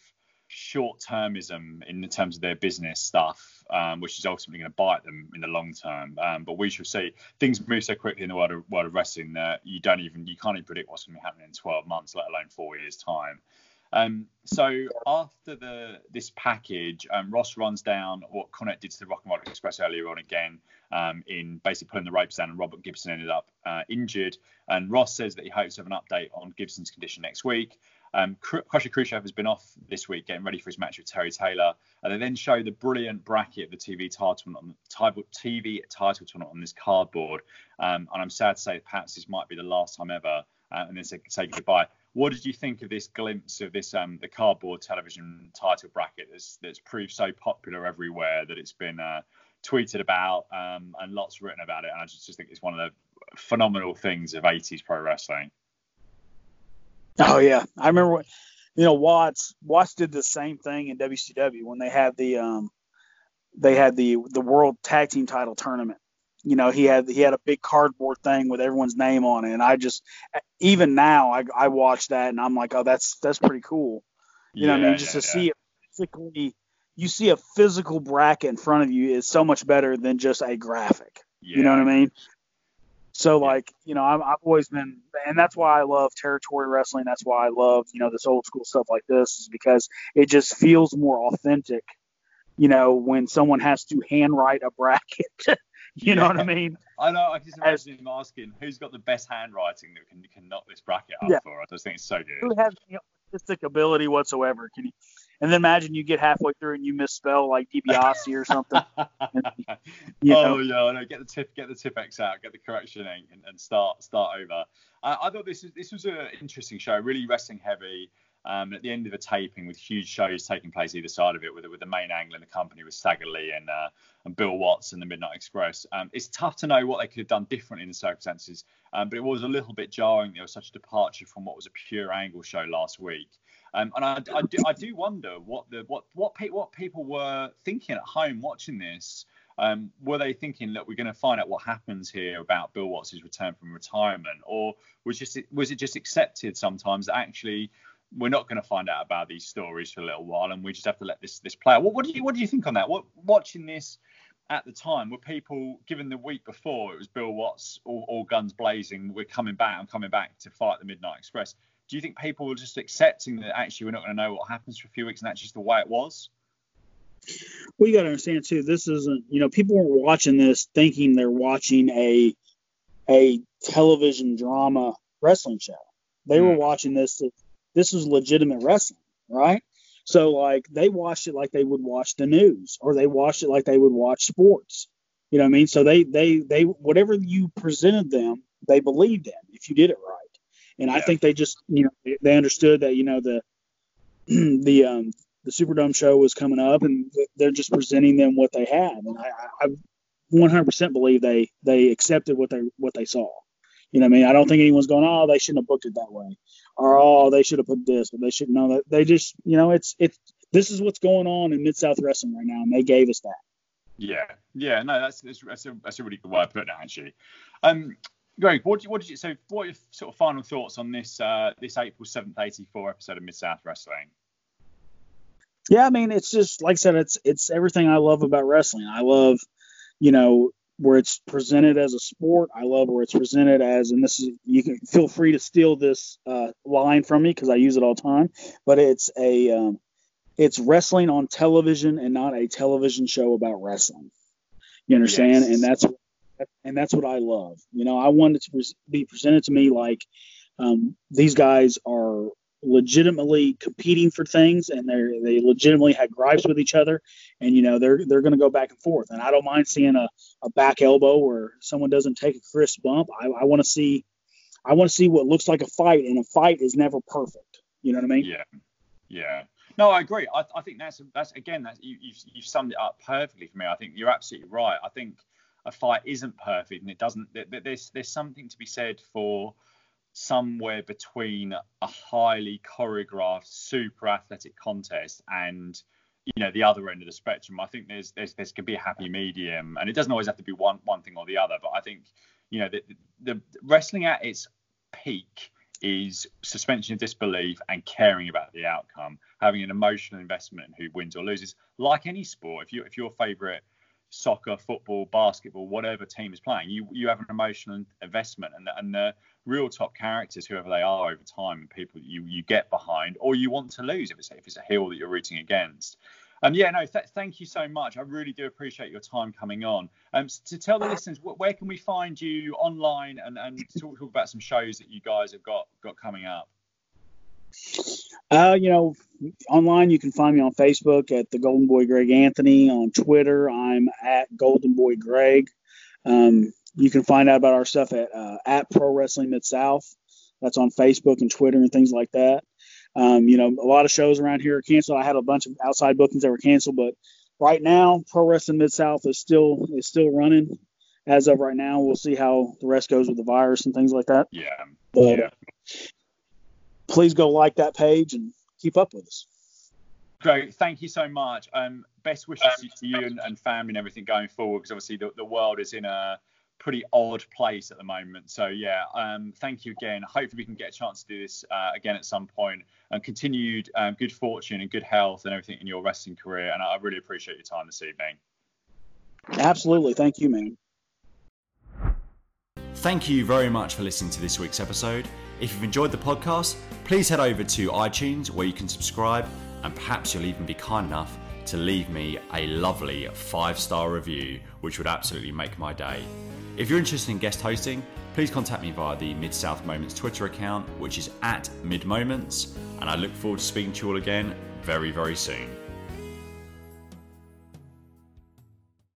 short-termism in terms of their business stuff, which is ultimately going to bite them in the long term. But we shall see. Things move so quickly in the world of wrestling that you can't even predict what's going to be happening in 12 months, let alone 4 years' time. So after this package, Ross runs down what Cornette did to the Rock and Roll Express earlier on again, in basically putting the ropes down, and Robert Gibson ended up injured. And Ross says that he hopes to have an update on Gibson's condition next week. Crusher Khrushchev has been off this week getting ready for his match with Terry Taylor, and they then show the brilliant bracket of the TV title tournament on this cardboard, and I'm sad to say perhaps this might be the last time ever, and then say goodbye. What did you think of this glimpse of this the cardboard television title bracket that's proved so popular everywhere that it's been tweeted about, and lots written about it, and I just think it's one of the phenomenal things of 80s pro wrestling. Oh, yeah. I remember, Watts did the same thing in WCW when they had the World Tag Team Title Tournament. He had a big cardboard thing with everyone's name on it. And I just, even now, I watch that and I'm like, oh, that's pretty cool. See it physically, you see a physical bracket in front of you is so much better than just a graphic. Yeah. You know what I mean? So, I've always been, and that's why I love territory wrestling. That's why I love, this old school stuff like this, is because it just feels more authentic, when someone has to handwrite a bracket. Know what I mean? I know. I just imagine him asking who's got the best handwriting that can knock this bracket up for us. I just think it's so good. Who has artistic ability whatsoever? And then imagine you get halfway through and you misspell like DiBiase or something. No, get the Tipex out, get the correction ink, and start over. I thought this was an interesting show, really wrestling heavy. At the end of a taping with huge shows taking place either side of it, with the main angle in the company with Stagger Lee and Bill Watts and the Midnight Express. It's tough to know what they could have done differently in the circumstances, but it was a little bit jarring. There was such a departure from what was a pure angle show last week. And I do wonder what people were thinking at home watching this, Were they thinking, look, we're going to find out what happens here about Bill Watts' return from retirement? Or was it just accepted sometimes that actually we're not going to find out about these stories for a little while and we just have to let this play out? What do you think on that? Watching this at the time, were people, given the week before it was Bill Watts, all guns blazing, we're coming back, I'm coming back to fight the Midnight Express, do you think people were just accepting that actually we're not going to know what happens for a few weeks and that's just the way it was? Well, you got to understand too, this isn't, people weren't watching this thinking they're watching a television drama wrestling show. They were watching this. This was legitimate wrestling, right? So, they watched it like they would watch the news, or they watched it like they would watch sports. You know what I mean? So they whatever you presented them, they believed in if you did it right. And yeah. I think they just, they understood that, the Superdome show was coming up, and they're just presenting them what they had. And I 100% believe they accepted what they saw. You know what I mean? I don't think anyone's going, oh, they shouldn't have booked it that way, or oh, they should have put this, but they shouldn't know that. They just, it's this is what's going on in Mid-South Wrestling right now, and they gave us that. Yeah, no, that's a really good way of putting it, actually. Greg, what are your sort of final thoughts on this this April 7th, 84 episode of Mid-South Wrestling? Yeah, I mean, it's just, like I said, it's everything I love about wrestling. I love, where it's presented as a sport. I love where it's presented as, and this is, you can feel free to steal this line from me because I use it all the time, but it's wrestling on television and not a television show about wrestling. You understand? Yes. And that's what I love. I want it to be presented to me like these guys are legitimately competing for things, and they legitimately had gripes with each other, and they're going to go back and forth, and I don't mind seeing a back elbow or someone doesn't take a crisp bump. I want to see what looks like a fight, and a fight is never perfect. You know what I mean? Yeah No, I agree. I think that's you've summed it up perfectly for me. I think you're absolutely right. I think a fight isn't perfect, and it doesn't, there's something to be said for somewhere between a highly choreographed, super athletic contest and the other end of the spectrum. I think there's can be a happy medium, and it doesn't always have to be one thing or the other. But I think the wrestling at its peak is suspension of disbelief and caring about the outcome, having an emotional investment in who wins or loses. Like any sport, if your favorite soccer, football, basketball, whatever team is playing, you have an emotional investment, and the real top characters, whoever they are over time, and people you get behind or you want to lose if it's a heel that you're rooting against. Thank you so much. I really do appreciate your time coming on. To tell the listeners, where can we find you online and talk about some shows that you guys have got coming up? Online, you can find me on Facebook at the Golden Boy Greg Anthony. On Twitter, I'm at Golden Boy Greg. You can find out about our stuff at Pro Wrestling Mid South. That's on Facebook and Twitter and things like that. A lot of shows around here are canceled. I had a bunch of outside bookings that were canceled, but right now, Pro Wrestling Mid South is still running. As of right now, we'll see how the rest goes with the virus and things like that. Yeah. But, yeah. Please go like that page and keep up with us. Great. Thank you so much. Best wishes to you and family and everything going forward, because obviously the world is in a pretty odd place at the moment. So, yeah, thank you again. Hopefully we can get a chance to do this again at some point, and continued good fortune and good health and everything in your wrestling career. And I really appreciate your time this evening. Absolutely. Thank you, man. Thank you very much for listening to this week's episode. If you've enjoyed the podcast, please head over to iTunes, where you can subscribe, and perhaps you'll even be kind enough to leave me a lovely 5-star review, which would absolutely make my day. If you're interested in guest hosting, please contact me via the Mid-South Moments Twitter account, which is at midmoments, and I look forward to speaking to you all again very, very soon.